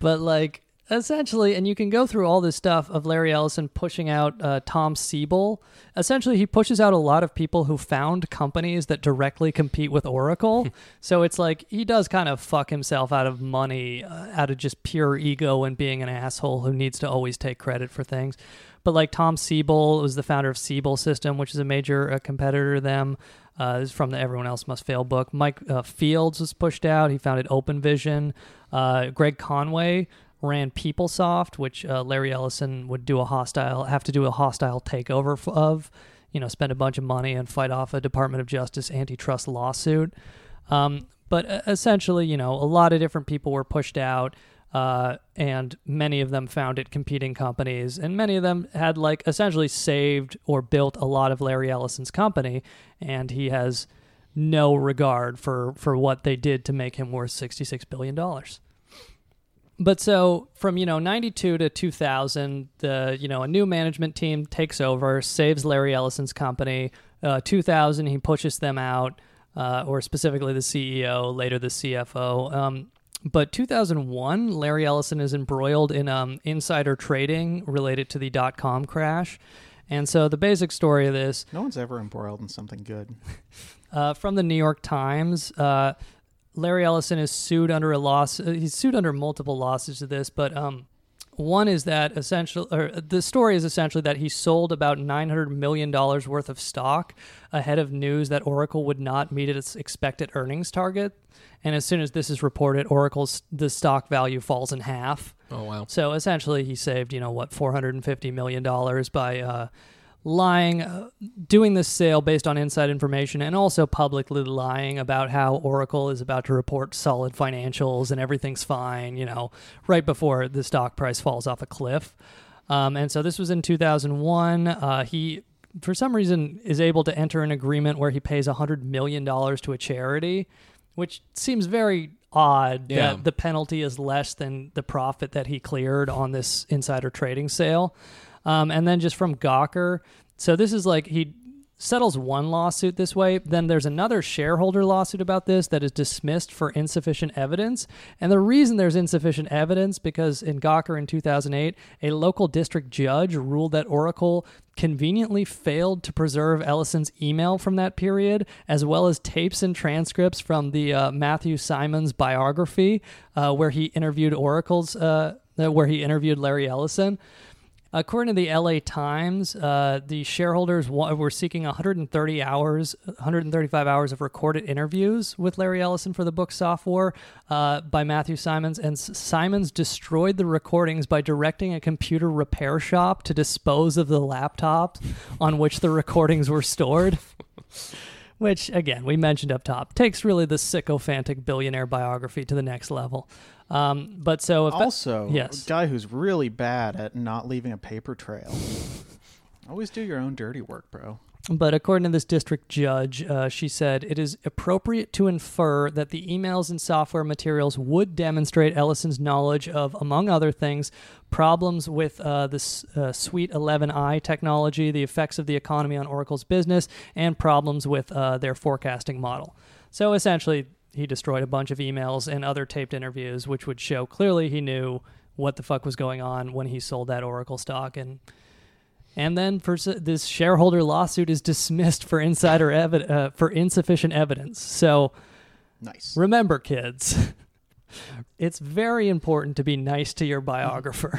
But, like, essentially, and you can go through all this stuff of Larry Ellison pushing out Tom Siebel. Essentially, he pushes out a lot of people who found companies that directly compete with Oracle. So it's like he does kind of fuck himself out of money, out of just pure ego and being an asshole who needs to always take credit for things. But like Tom Siebel was the founder of Siebel System, which is a major competitor to them. This is from the Everyone Else Must Fail book. Mike Fields was pushed out. He founded OpenVision. Greg Conway ran PeopleSoft, which Larry Ellison would have to do a hostile takeover of, you know, spend a bunch of money and fight off a Department of Justice antitrust lawsuit. But essentially, you know, a lot of different people were pushed out, and many of them founded competing companies, and many of them had, like, essentially saved or built a lot of Larry Ellison's company, and he has no regard for what they did to make him worth $66 billion. But so from, you know, 92 to 2000, a new management team takes over, saves Larry Ellison's company. 2000, he pushes them out, or specifically the CEO, later the CFO. But 2001, Larry Ellison is embroiled in insider trading related to the .com crash. And so the basic story of this... No one's ever embroiled in something good. From the New York Times... Larry Ellison is sued under a loss. He's sued under multiple lawsuits to this, but one is that the story is essentially that he sold about $900 million worth of stock ahead of news that Oracle would not meet its expected earnings target. And as soon as this is reported, Oracle's the stock value falls in half. Oh, wow. So essentially he saved, you know, what, $450 million by... lying, doing this sale based on inside information, and also publicly lying about how Oracle is about to report solid financials and everything's fine, you know, right before the stock price falls off a cliff. And so this was in 2001. He, for some reason, is able to enter an agreement where he pays $100 million to a charity, which seems very odd that the penalty is less than the profit that he cleared on this insider trading sale. And then just from Gawker, so this is like he settles one lawsuit this way, then there's another shareholder lawsuit about this that is dismissed for insufficient evidence. And the reason there's insufficient evidence, because in Gawker in 2008, a local district judge ruled that Oracle conveniently failed to preserve Ellison's email from that period, as well as tapes and transcripts from the Matthew Simons biography, where he interviewed Larry Ellison. According to the LA Times, the shareholders were seeking 135 hours of recorded interviews with Larry Ellison for the book Software by Matthew Simons, and Simons destroyed the recordings by directing a computer repair shop to dispose of the laptops on which the recordings were stored, which, again, we mentioned up top, takes really the sycophantic billionaire biography to the next level. But so if also that, yes. A guy who's really bad at not leaving a paper trail. Always do your own dirty work, bro. But according to this district judge, she said, it is appropriate to infer that the emails and software materials would demonstrate Ellison's knowledge of, among other things, problems with the Suite 11i technology, the effects of the economy on Oracle's business, and problems with their forecasting model. So essentially, he destroyed a bunch of emails and other taped interviews, which would show clearly he knew what the fuck was going on when he sold that Oracle stock. And then this shareholder lawsuit is dismissed for for insufficient evidence. So, nice. Remember, kids, it's very important to be nice to your biographer.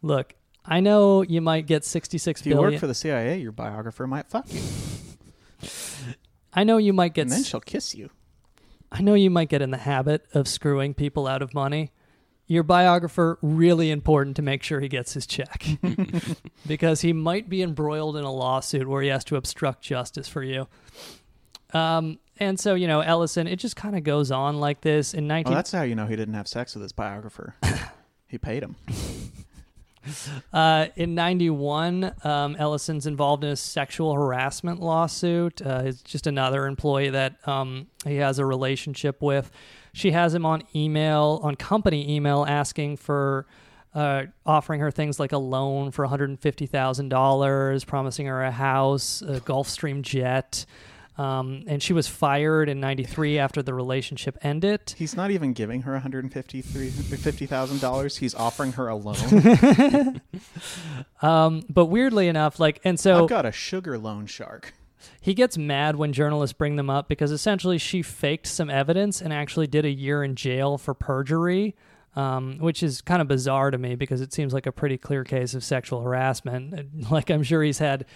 Look, I know you might get 66 billion. If you work for the CIA, your biographer might fuck you. I know you might get... And then she'll kiss you. I know you might get in the habit of screwing people out of money. Your biographer, really important to make sure he gets his check. Because he might be embroiled in a lawsuit where he has to obstruct justice for you. And so, you know, Ellison, it just kind of goes on like this. Well, that's how you know he didn't have sex with his biographer. He paid him. In 91, Ellison's involved in a sexual harassment lawsuit. It's just another employee that he has a relationship with. She has him on company email, asking for, offering her things like a loan for $150,000, promising her a house, a Gulfstream jet. And she was fired in 93 after the relationship ended. He's not even giving her $150,000. He's offering her a loan. But weirdly enough, I've got a sugar loan shark. He gets mad when journalists bring them up because essentially she faked some evidence and actually did a year in jail for perjury, which is kind of bizarre to me because it seems like a pretty clear case of sexual harassment. Like, I'm sure he's had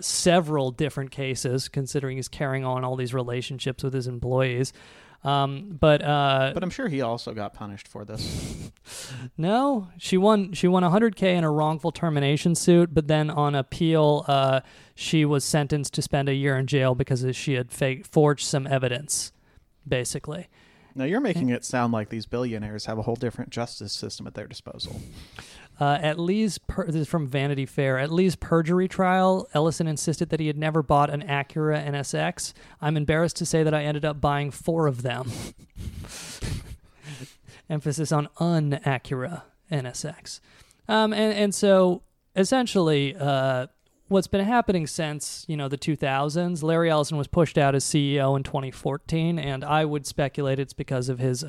several different cases, considering he's carrying on all these relationships with his employees. But I'm sure he also got punished for this. No, she won $100,000 in a wrongful termination suit, but then on appeal, she was sentenced to spend a year in jail because she had forged some evidence, basically. Now you're making it sound like these billionaires have a whole different justice system at their disposal. This is from Vanity Fair. At Lee's perjury trial, Ellison insisted that he had never bought an Acura NSX. I'm embarrassed to say that I ended up buying 4 of them. Emphasis on un-Acura NSX. And so essentially, what's been happening since, the 2000s, Larry Ellison was pushed out as CEO in 2014, and I would speculate it's because of his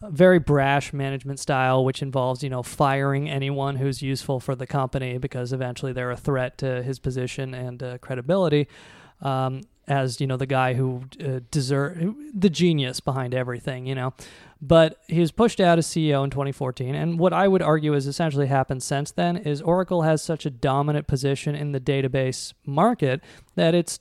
very brash management style, which involves, firing anyone who's useful for the company because eventually they're a threat to his position and credibility as, the guy who the genius behind everything, But he was pushed out as CEO in 2014, and what I would argue has essentially happened since then is Oracle has such a dominant position in the database market that it's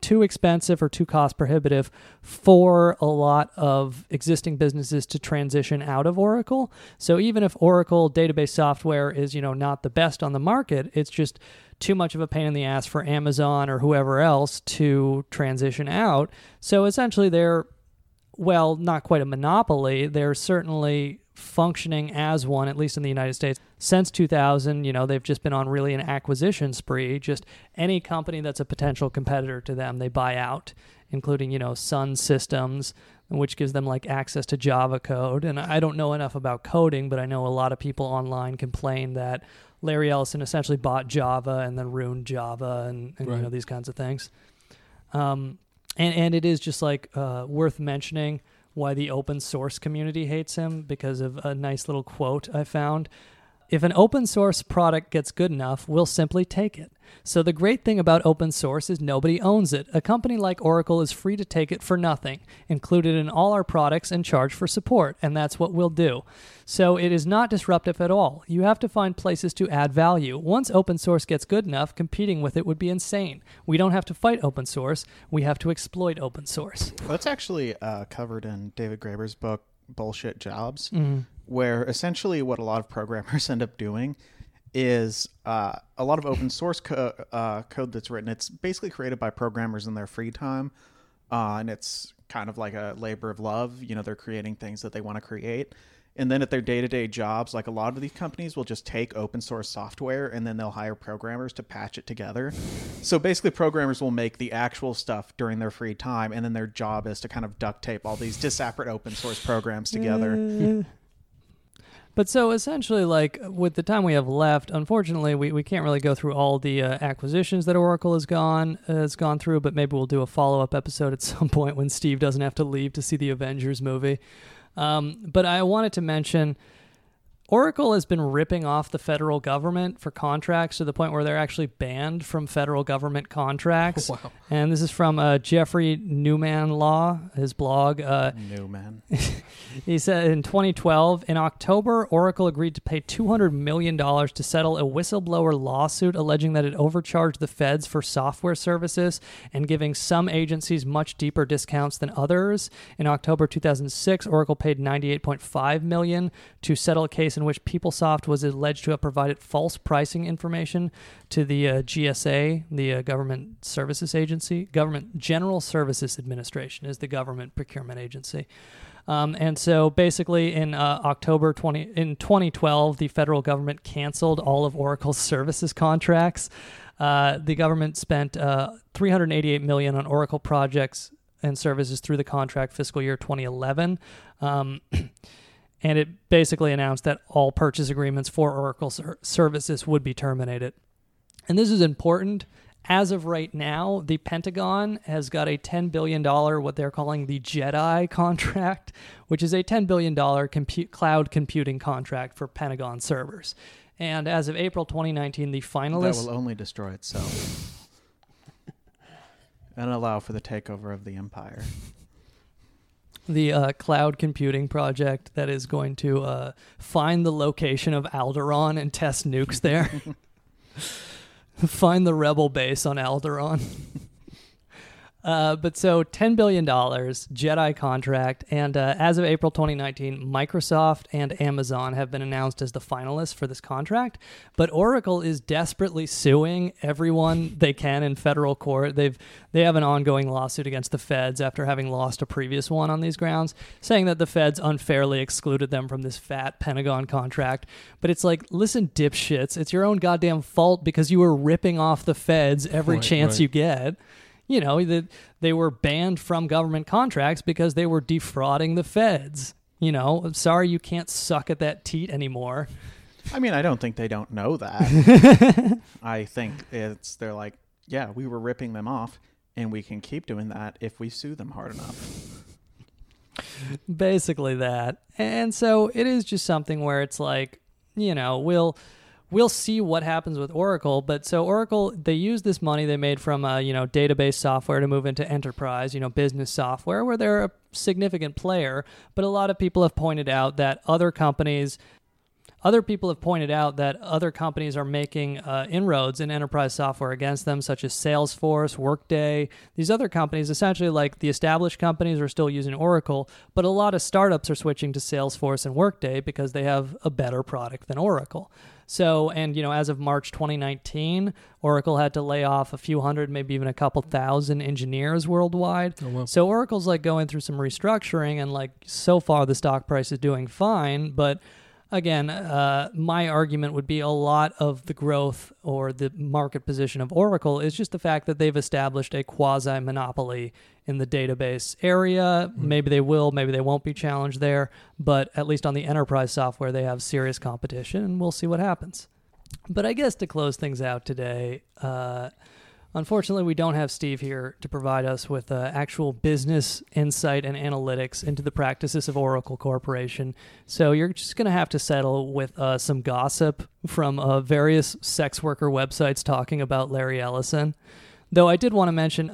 too expensive or too cost prohibitive for a lot of existing businesses to transition out of Oracle. So even if Oracle database software is, not the best on the market, it's just too much of a pain in the ass for Amazon or whoever else to transition out. So essentially they're not quite a monopoly. They're certainly functioning as one, at least in the United States. Since 2000, they've just been on really an acquisition spree. Just any company that's a potential competitor to them, they buy out, including, Sun Systems, which gives them like access to Java code. And I don't know enough about coding, but I know a lot of people online complain that Larry Ellison essentially bought Java and then ruined Java and right. You know, these kinds of things. And it is just like worth mentioning why the open source community hates him because of a nice little quote I found. If an open source product gets good enough, we'll simply take it. So the great thing about open source is nobody owns it. A company like Oracle is free to take it for nothing, include it in all our products, and charge for support, and that's what we'll do. So it is not disruptive at all. You have to find places to add value. Once open source gets good enough, competing with it would be insane. We don't have to fight open source. We have to exploit open source. That's actually covered in David Graeber's book, Bullshit Jobs, where essentially what a lot of programmers end up doing is a lot of open source code that's written. It's basically created by programmers in their free time, and it's kind of like a labor of love. You know, they're creating things that they want to create. And then at their day-to-day jobs, like a lot of these companies will just take open source software and then they'll hire programmers to patch it together. So basically programmers will make the actual stuff during their free time, and then their job is to kind of duct tape all these disparate open source programs together. But so essentially, like, with the time we have left, unfortunately, we can't really go through all the acquisitions that Oracle has gone through, but maybe we'll do a follow-up episode at some point when Steve doesn't have to leave to see the Avengers movie. But I wanted to mention Oracle has been ripping off the federal government for contracts to the point where they're actually banned from federal government contracts. Wow. And this is from Jeffrey Newman Law, his blog. Newman. He said in 2012, in October, Oracle agreed to pay $200 million to settle a whistleblower lawsuit alleging that it overcharged the feds for software services and giving some agencies much deeper discounts than others. In October 2006, Oracle paid $98.5 million to settle a case in which PeopleSoft was alleged to have provided false pricing information to the GSA, the Government Services Agency. Government General Services Administration is the government procurement agency. And so basically in October 2012, the federal government canceled all of Oracle's services contracts. The government spent $388 million on Oracle projects and services through the contract fiscal year 2011. And it basically announced that all purchase agreements for Oracle services would be terminated. And this is important. As of right now, the Pentagon has got a $10 billion, what they're calling the Jedi contract, which is a $10 billion cloud computing contract for Pentagon servers. And as of April 2019, the finalists... That will only destroy itself. And allow for the takeover of the empire. The cloud computing project that is going to find the location of Alderaan and test nukes there. Find the rebel base on Alderaan. But so $10 billion, Jedi contract, and as of April 2019, Microsoft and Amazon have been announced as the finalists for this contract, but Oracle is desperately suing everyone they can in federal court. They have an ongoing lawsuit against the feds after having lost a previous one on these grounds, saying that the feds unfairly excluded them from this fat Pentagon contract. But it's like, listen, dipshits, it's your own goddamn fault because you were ripping off the feds every chance you get. You know, they were banned from government contracts because they were defrauding the feds. You know, I'm sorry you can't suck at that teat anymore. I mean, I don't think they don't know that. I think they're like, yeah, we were ripping them off and we can keep doing that if we sue them hard enough. Basically that. And so it is just something where it's like, you know, we'll see what happens with Oracle. But so Oracle, they use this money they made from, database software to move into enterprise, business software, where they're a significant player. But a lot of people have pointed out that other companies are making inroads in enterprise software against them, such as Salesforce, Workday. These other companies, essentially like the established companies, are still using Oracle, but a lot of startups are switching to Salesforce and Workday because they have a better product than Oracle. So, as of March 2019, Oracle had to lay off a few hundred, maybe even a couple thousand engineers worldwide. Oh, wow. So Oracle's like going through some restructuring, and like so far the stock price is doing fine, but... Again, my argument would be a lot of the growth or the market position of Oracle is just the fact that they've established a quasi-monopoly in the database area. Maybe they will, maybe they won't be challenged there, but at least on the enterprise software, they have serious competition, and we'll see what happens. But I guess to close things out today, unfortunately, we don't have Steve here to provide us with actual business insight and analytics into the practices of Oracle Corporation. So you're just going to have to settle with some gossip from various sex worker websites talking about Larry Ellison. Though I did want to mention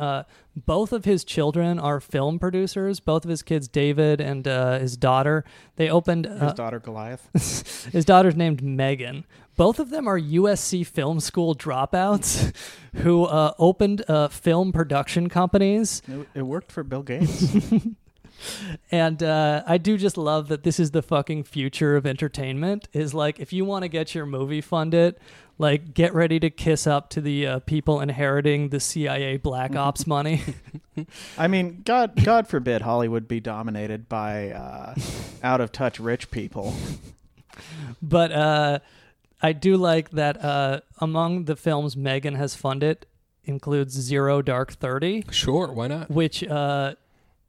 both of his children are film producers. Both of his kids, David and his daughter, they opened... his daughter, Goliath. His daughter's named Megan. Both of them are USC film school dropouts who opened film production companies. It worked for Bill Gates. And I do just love that this is the fucking future of entertainment, is like, if you want to get your movie funded, like, get ready to kiss up to the people inheriting the CIA black ops money. I mean, God forbid Hollywood be dominated by out of touch rich people. But I do like that among the films Megan has funded includes Zero Dark 30. Sure, why not? Which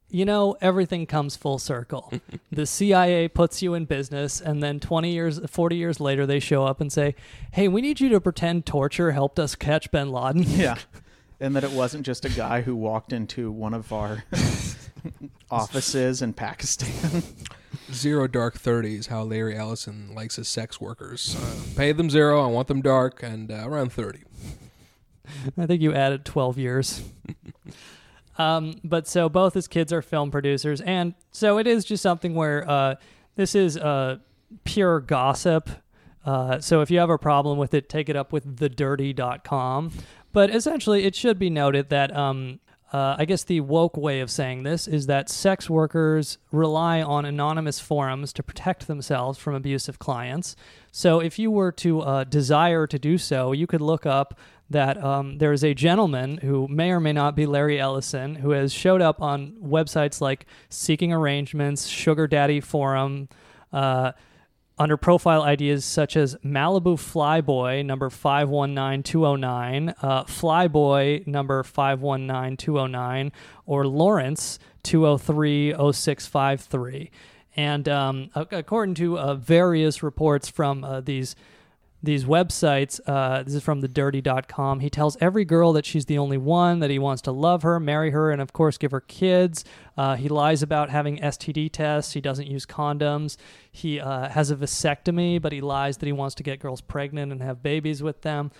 you know, everything comes full circle. The CIA puts you in business, and then 40 years later, they show up and say, hey, we need you to pretend torture helped us catch bin Laden. Yeah, and that it wasn't just a guy who walked into one of our offices in Pakistan. Zero Dark 30 is how Larry Ellison likes his sex workers. Pay them zero, I want them dark, and around 30. I think you added 12 years. But so both his kids are film producers, and so it is just something where this is pure gossip. So if you have a problem with it, take it up with thedirty.com. But essentially, it should be noted that I guess the woke way of saying this is that sex workers rely on anonymous forums to protect themselves from abusive clients. So if you were to desire to do so, you could look up that there is a gentleman who may or may not be Larry Ellison who has showed up on websites like Seeking Arrangements, Sugar Daddy Forum, under profile ideas such as Malibu Flyboy, number 519209, Flyboy, number 519209, or Lawrence, 2030653. And according to various reports from these websites, this is from thedirty.com, he tells every girl that she's the only one, that he wants to love her, marry her, and of course give her kids. He lies about having STD tests. He doesn't use condoms. He has a vasectomy, but he lies that he wants to get girls pregnant and have babies with them.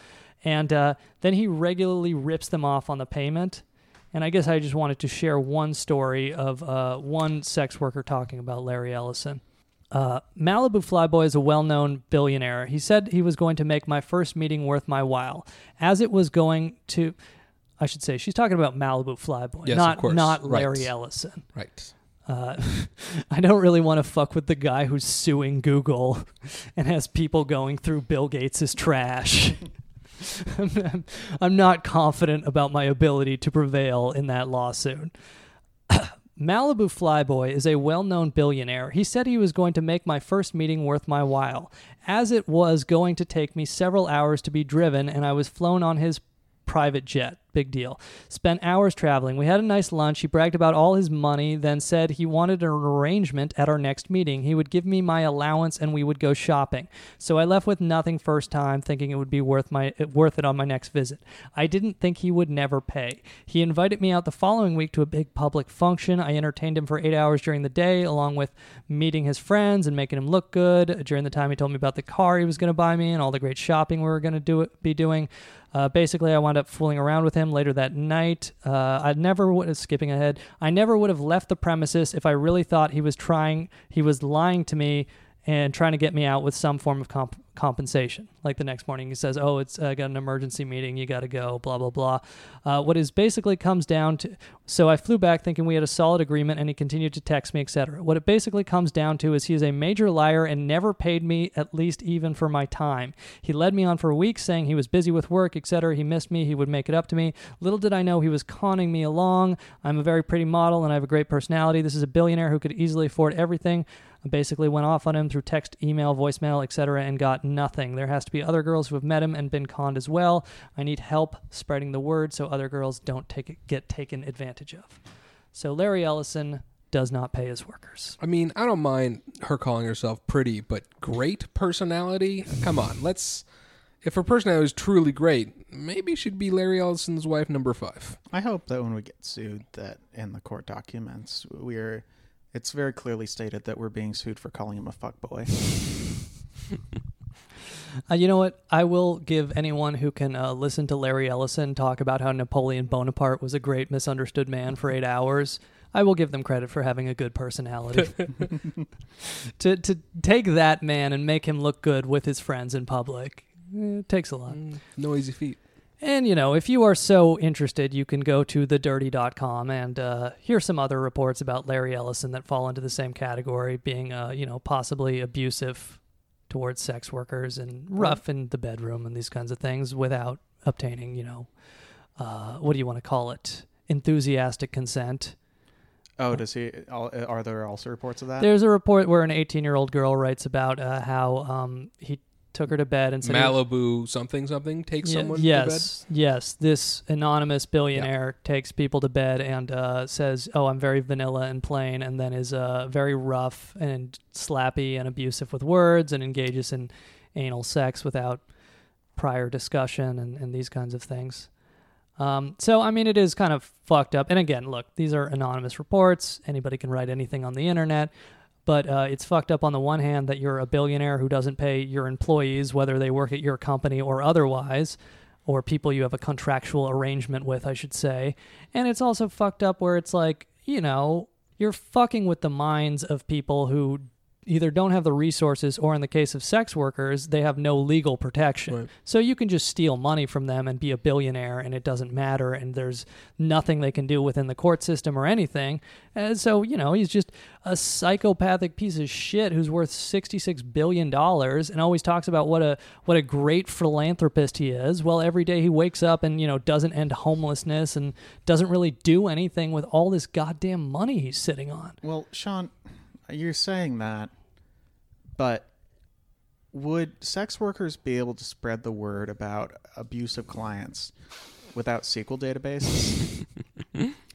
And then he regularly rips them off on the payment. And I guess I just wanted to share one story of one sex worker talking about Larry Ellison. Malibu Flyboy is a well-known billionaire. He said he was going to make my first meeting worth my while. As it was going to... I should say, she's talking about Malibu Flyboy, yes, not Larry Ellison. Right. I don't really want to fuck with the guy who's suing Google and has people going through Bill Gates' trash. I'm not confident about my ability to prevail in that lawsuit. Malibu Flyboy is a well-known billionaire. He said he was going to make my first meeting worth my while, as it was going to take me several hours to be driven, and I was flown on his private jet. Big deal. Spent hours traveling. We had a nice lunch. He bragged about all his money, then said he wanted an arrangement at our next meeting. He would give me my allowance and we would go shopping. So I left with nothing first time, thinking it would be worth it on my next visit. I didn't think he would never pay. He invited me out the following week to a big public function. I entertained him for 8 hours during the day, along with meeting his friends and making him look good. During the time, he told me about the car he was going to buy me and all the great shopping we were going to be doing. Basically, I wound up fooling around with him later that night. I never would have left the premises if I really thought he was lying to me and trying to get me out with some form of compensation. Like the next morning, he says, oh, it's got an emergency meeting, you got to go, blah, blah, blah. What is basically comes down to, so I flew back thinking we had a solid agreement, and he continued to text me, etc. What it basically comes down to is he is a major liar and never paid me, at least even for my time. He led me on for a week saying he was busy with work, etc. He missed me, he would make it up to me. Little did I know he was conning me along. I'm a very pretty model and I have a great personality. This is a billionaire who could easily afford everything. I basically went off on him through text, email, voicemail, etc., and got nothing. There has to be other girls who have met him and been conned as well. I need help spreading the word so other girls don't get taken advantage of. So Larry Ellison does not pay his workers. I mean, I don't mind her calling herself pretty, but great personality? Come on, let's... If her personality is truly great, maybe she'd be Larry Ellison's wife number 5. I hope that when we get sued, that in the court documents, it's very clearly stated that we're being sued for calling him a fuckboy. You know what? I will give anyone who can listen to Larry Ellison talk about how Napoleon Bonaparte was a great misunderstood man for 8 hours. I will give them credit for having a good personality. To take that man and make him look good with his friends in public... It takes a lot. No easy feat. And, you know, if you are so interested, you can go to thedirty.com and hear some other reports about Larry Ellison that fall into the same category, being, you know, possibly abusive towards sex workers and rough in the bedroom and these kinds of things without obtaining, you know, what do you want to call it? Enthusiastic consent. Oh, are there also reports of that? There's a report where an 18-year-old girl writes about how he... took her to bed and said... Malibu something takes someone to bed? Yes. This anonymous billionaire takes people to bed and says, oh, I'm very vanilla and plain, and then is very rough and slappy and abusive with words and engages in anal sex without prior discussion and these kinds of things. So, I mean, it is kind of fucked up. And again, look, these are anonymous reports. Anybody can write anything on the internet. But it's fucked up on the one hand that you're a billionaire who doesn't pay your employees, whether they work at your company or otherwise, or people you have a contractual arrangement with, I should say. And it's also fucked up where it's like, you know, you're fucking with the minds of people who either don't have the resources or in the case of sex workers, they have no legal protection. Right. So you can just steal money from them and be a billionaire and it doesn't matter and there's nothing they can do within the court system or anything. And so, you know, he's just a psychopathic piece of shit who's worth $66 billion and always talks about what a great philanthropist he is. Well, every day he wakes up and, you know, doesn't end homelessness and doesn't really do anything with all this goddamn money he's sitting on. Well, Sean... You're saying that, but would sex workers be able to spread the word about abusive clients without SQL databases?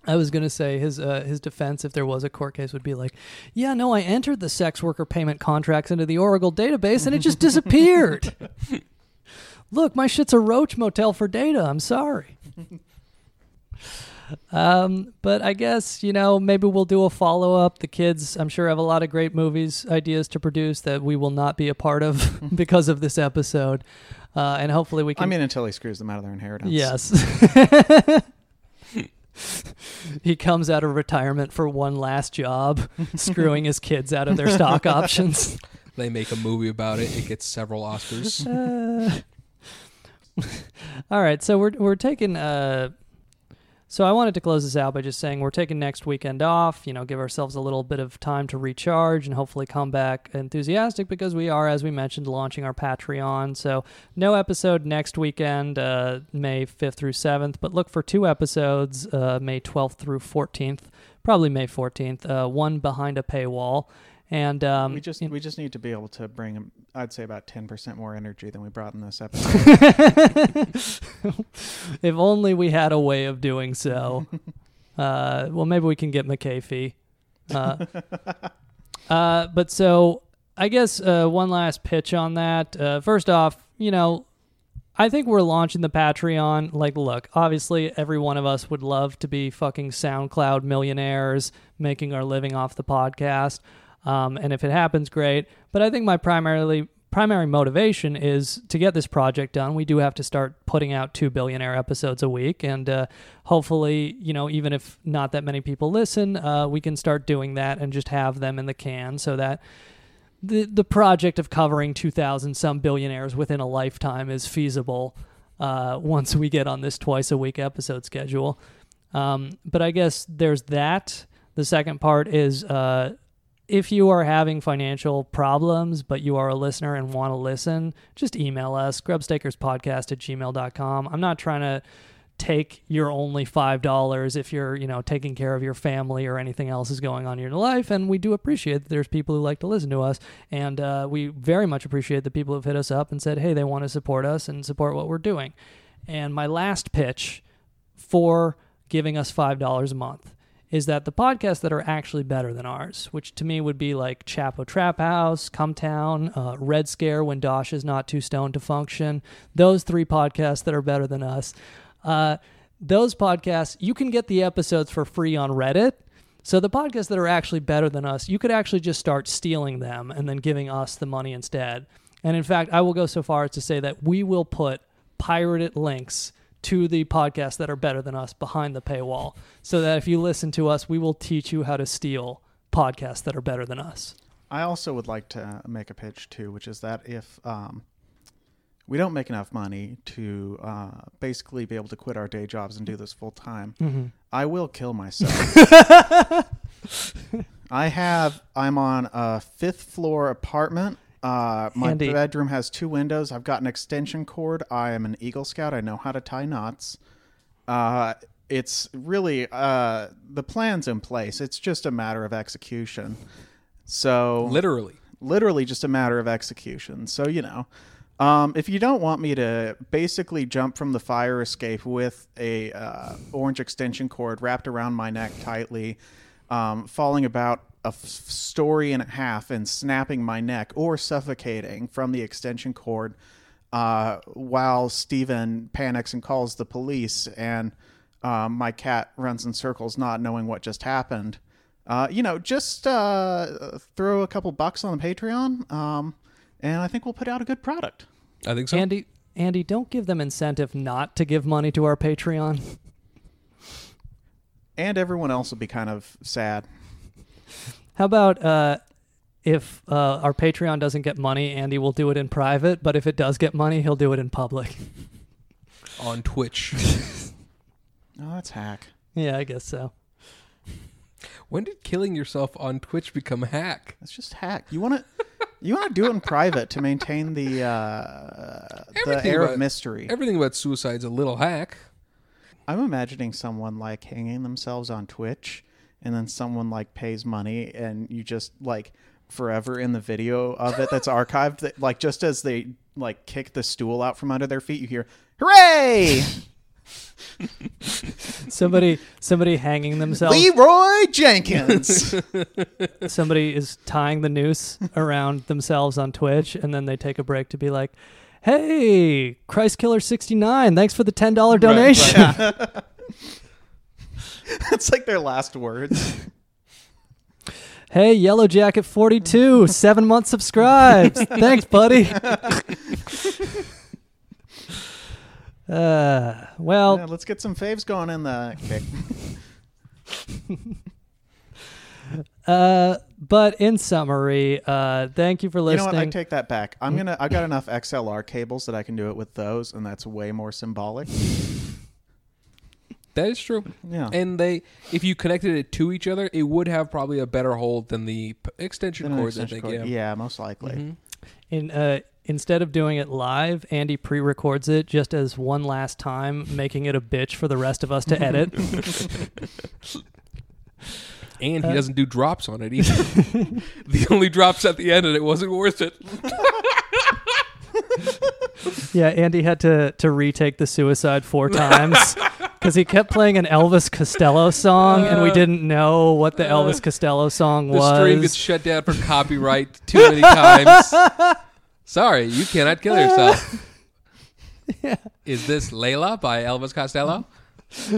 I was going to say his defense, if there was a court case, would be like, yeah, no, I entered the sex worker payment contracts into the Oracle database and it just disappeared. Look, my shit's a roach motel for data. I'm sorry. But I guess, you know, maybe we'll do a follow-up. The kids, I'm sure, have a lot of great movies, ideas to produce that we will not be a part of because of this episode. And hopefully we can... I mean, until he screws them out of their inheritance. Yes. He comes out of retirement for one last job, screwing his kids out of their stock options. They make a movie about it. It gets several Oscars. All right, so we're taking... So I wanted to close this out by just saying we're taking next weekend off, you know, give ourselves a little bit of time to recharge and hopefully come back enthusiastic because we are, as we mentioned, launching our Patreon. So no episode next weekend, May 5th through 7th, but look for 2 episodes, May 12th through 14th, probably May 14th, one behind a paywall. And we just need to be able to bring, I'd say, about 10% more energy than we brought in this episode. If only we had a way of doing so. Well, maybe we can get McAfee. But so I guess one last pitch on that. First off, you know, I think we're launching the Patreon. Like, look, obviously every one of us would love to be fucking SoundCloud millionaires making our living off the podcast. And if it happens, great. But I think my primary motivation is to get this project done. We do have to start putting out 2 billionaire episodes a week. And hopefully, you know, even if not that many people listen, we can start doing that and just have them in the can so that the project of covering 2,000-some billionaires within a lifetime is feasible once we get on this twice-a-week episode schedule. But I guess there's that. The second part is... if you are having financial problems, but you are a listener and want to listen, just email us, grubstakerspodcast@gmail.com. I'm not trying to take your only $5 if you're, you know, taking care of your family or anything else is going on in your life. And we do appreciate that there's people who like to listen to us. And we very much appreciate the people who've hit us up and said, hey, they want to support us and support what we're doing. And my last pitch for giving us $5 a month is that the podcasts that are actually better than ours, which to me would be like Chapo Trap House, Come Town, Red Scare When Dosh Is Not Too Stoned to Function, those three podcasts that are better than us, those podcasts, you can get the episodes for free on Reddit. So the podcasts that are actually better than us, you could actually just start stealing them and then giving us the money instead. And in fact, I will go so far as to say that we will put pirated links to the podcasts that are better than us behind the paywall, so that if you listen to us, we will teach you how to steal podcasts that are better than us. I also would like to make a pitch too, which is that if we don't make enough money to basically be able to quit our day jobs and do this full time, I will kill myself. I'm on a 5th floor apartment. My bedroom has 2 windows. I've got an extension cord. I am an Eagle Scout. I know how to tie knots. It's really, the plan's in place. It's just a matter of execution. So literally just a matter of execution. So, you know, if you don't want me to basically jump from the fire escape with a, orange extension cord wrapped around my neck tightly, falling about a story and a half and snapping my neck or suffocating from the extension cord while Steven panics and calls the police and my cat runs in circles not knowing what just happened, you know, just throw a couple bucks on the Patreon, and I think we'll put out a good product. I think so. Andy, don't give them incentive not to give money to our Patreon. And everyone else will be kind of sad. How about if our Patreon doesn't get money, Andy will do it in private, but if it does get money, he'll do it in public. On Twitch. Oh, that's hack. Yeah, I guess so. When did killing yourself on Twitch become hack? It's just hack. You want to do it in private to maintain the air of mystery. Everything about suicide's a little hack. I'm imagining someone like hanging themselves on Twitch, and then someone like pays money and you just like forever in the video of it that's archived that, like, just as they like kick the stool out from under their feet, you hear hooray. somebody hanging themselves. Leroy Jenkins. Somebody is tying the noose around themselves on Twitch, and then they take a break to be like, hey, Christkiller69, thanks for the $10 donation. Right. That's like their last words. Hey, Yellow Jacket 42, 7-month subscribes. Thanks, buddy. Well, yeah, let's get some faves going in the. But in summary, thank you for listening. You know what? I take that back. I've got enough XLR cables that I can do it with those, and that's way more symbolic. That is true. Yeah. And if you connected it to each other, it would have probably a better hold than the extension cord that they give. Yeah, most likely. Mm-hmm. And instead of doing it live, Andy pre-records it just as one last time, making it a bitch for the rest of us to edit. And he doesn't do drops on it either. The only drops at the end, and it wasn't worth it. Yeah, Andy had to retake the suicide 4 times. Because he kept playing an Elvis Costello song, and we didn't know what the Elvis Costello song was. The stream gets shut down for copyright too many times. Sorry, you cannot kill yourself. Yeah. Is this Layla by Elvis Costello?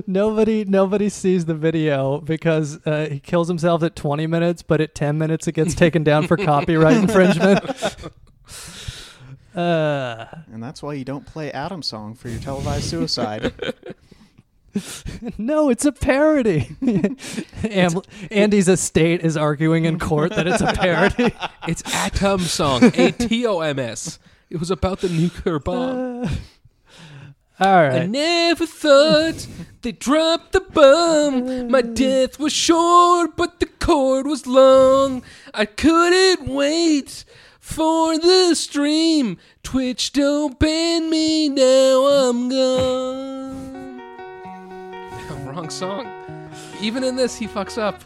Nobody sees the video because he kills himself at 20 minutes, but at 10 minutes it gets taken down for copyright infringement. And that's why you don't play Adam's song for your televised suicide. No, it's a parody. Andy's estate is arguing in court that it's a parody. It's Atom's song, A-T-O-M-S. It was about the nuclear bomb. All right. I never thought they dropped the bomb. My death was short, but the cord was long. I couldn't wait for the stream. Twitch, don't ban me, now I'm gone. Wrong song. Even in this, he fucks up.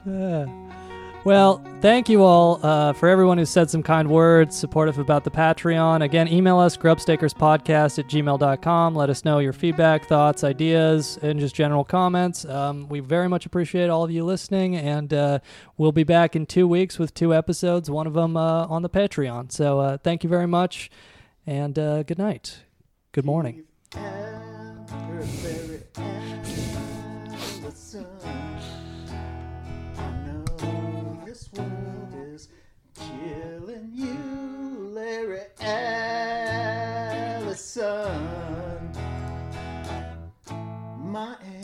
Well, thank you all for everyone who said some kind words, supportive about the Patreon. Again, email us, grubstakerspodcast@gmail.com. Let us know your feedback, thoughts, ideas, and just general comments. We very much appreciate all of you listening, and we'll be back in 2 weeks with 2 episodes, one of them on the Patreon. So thank you very much, and good night. Good morning. You, Larry Ellison, my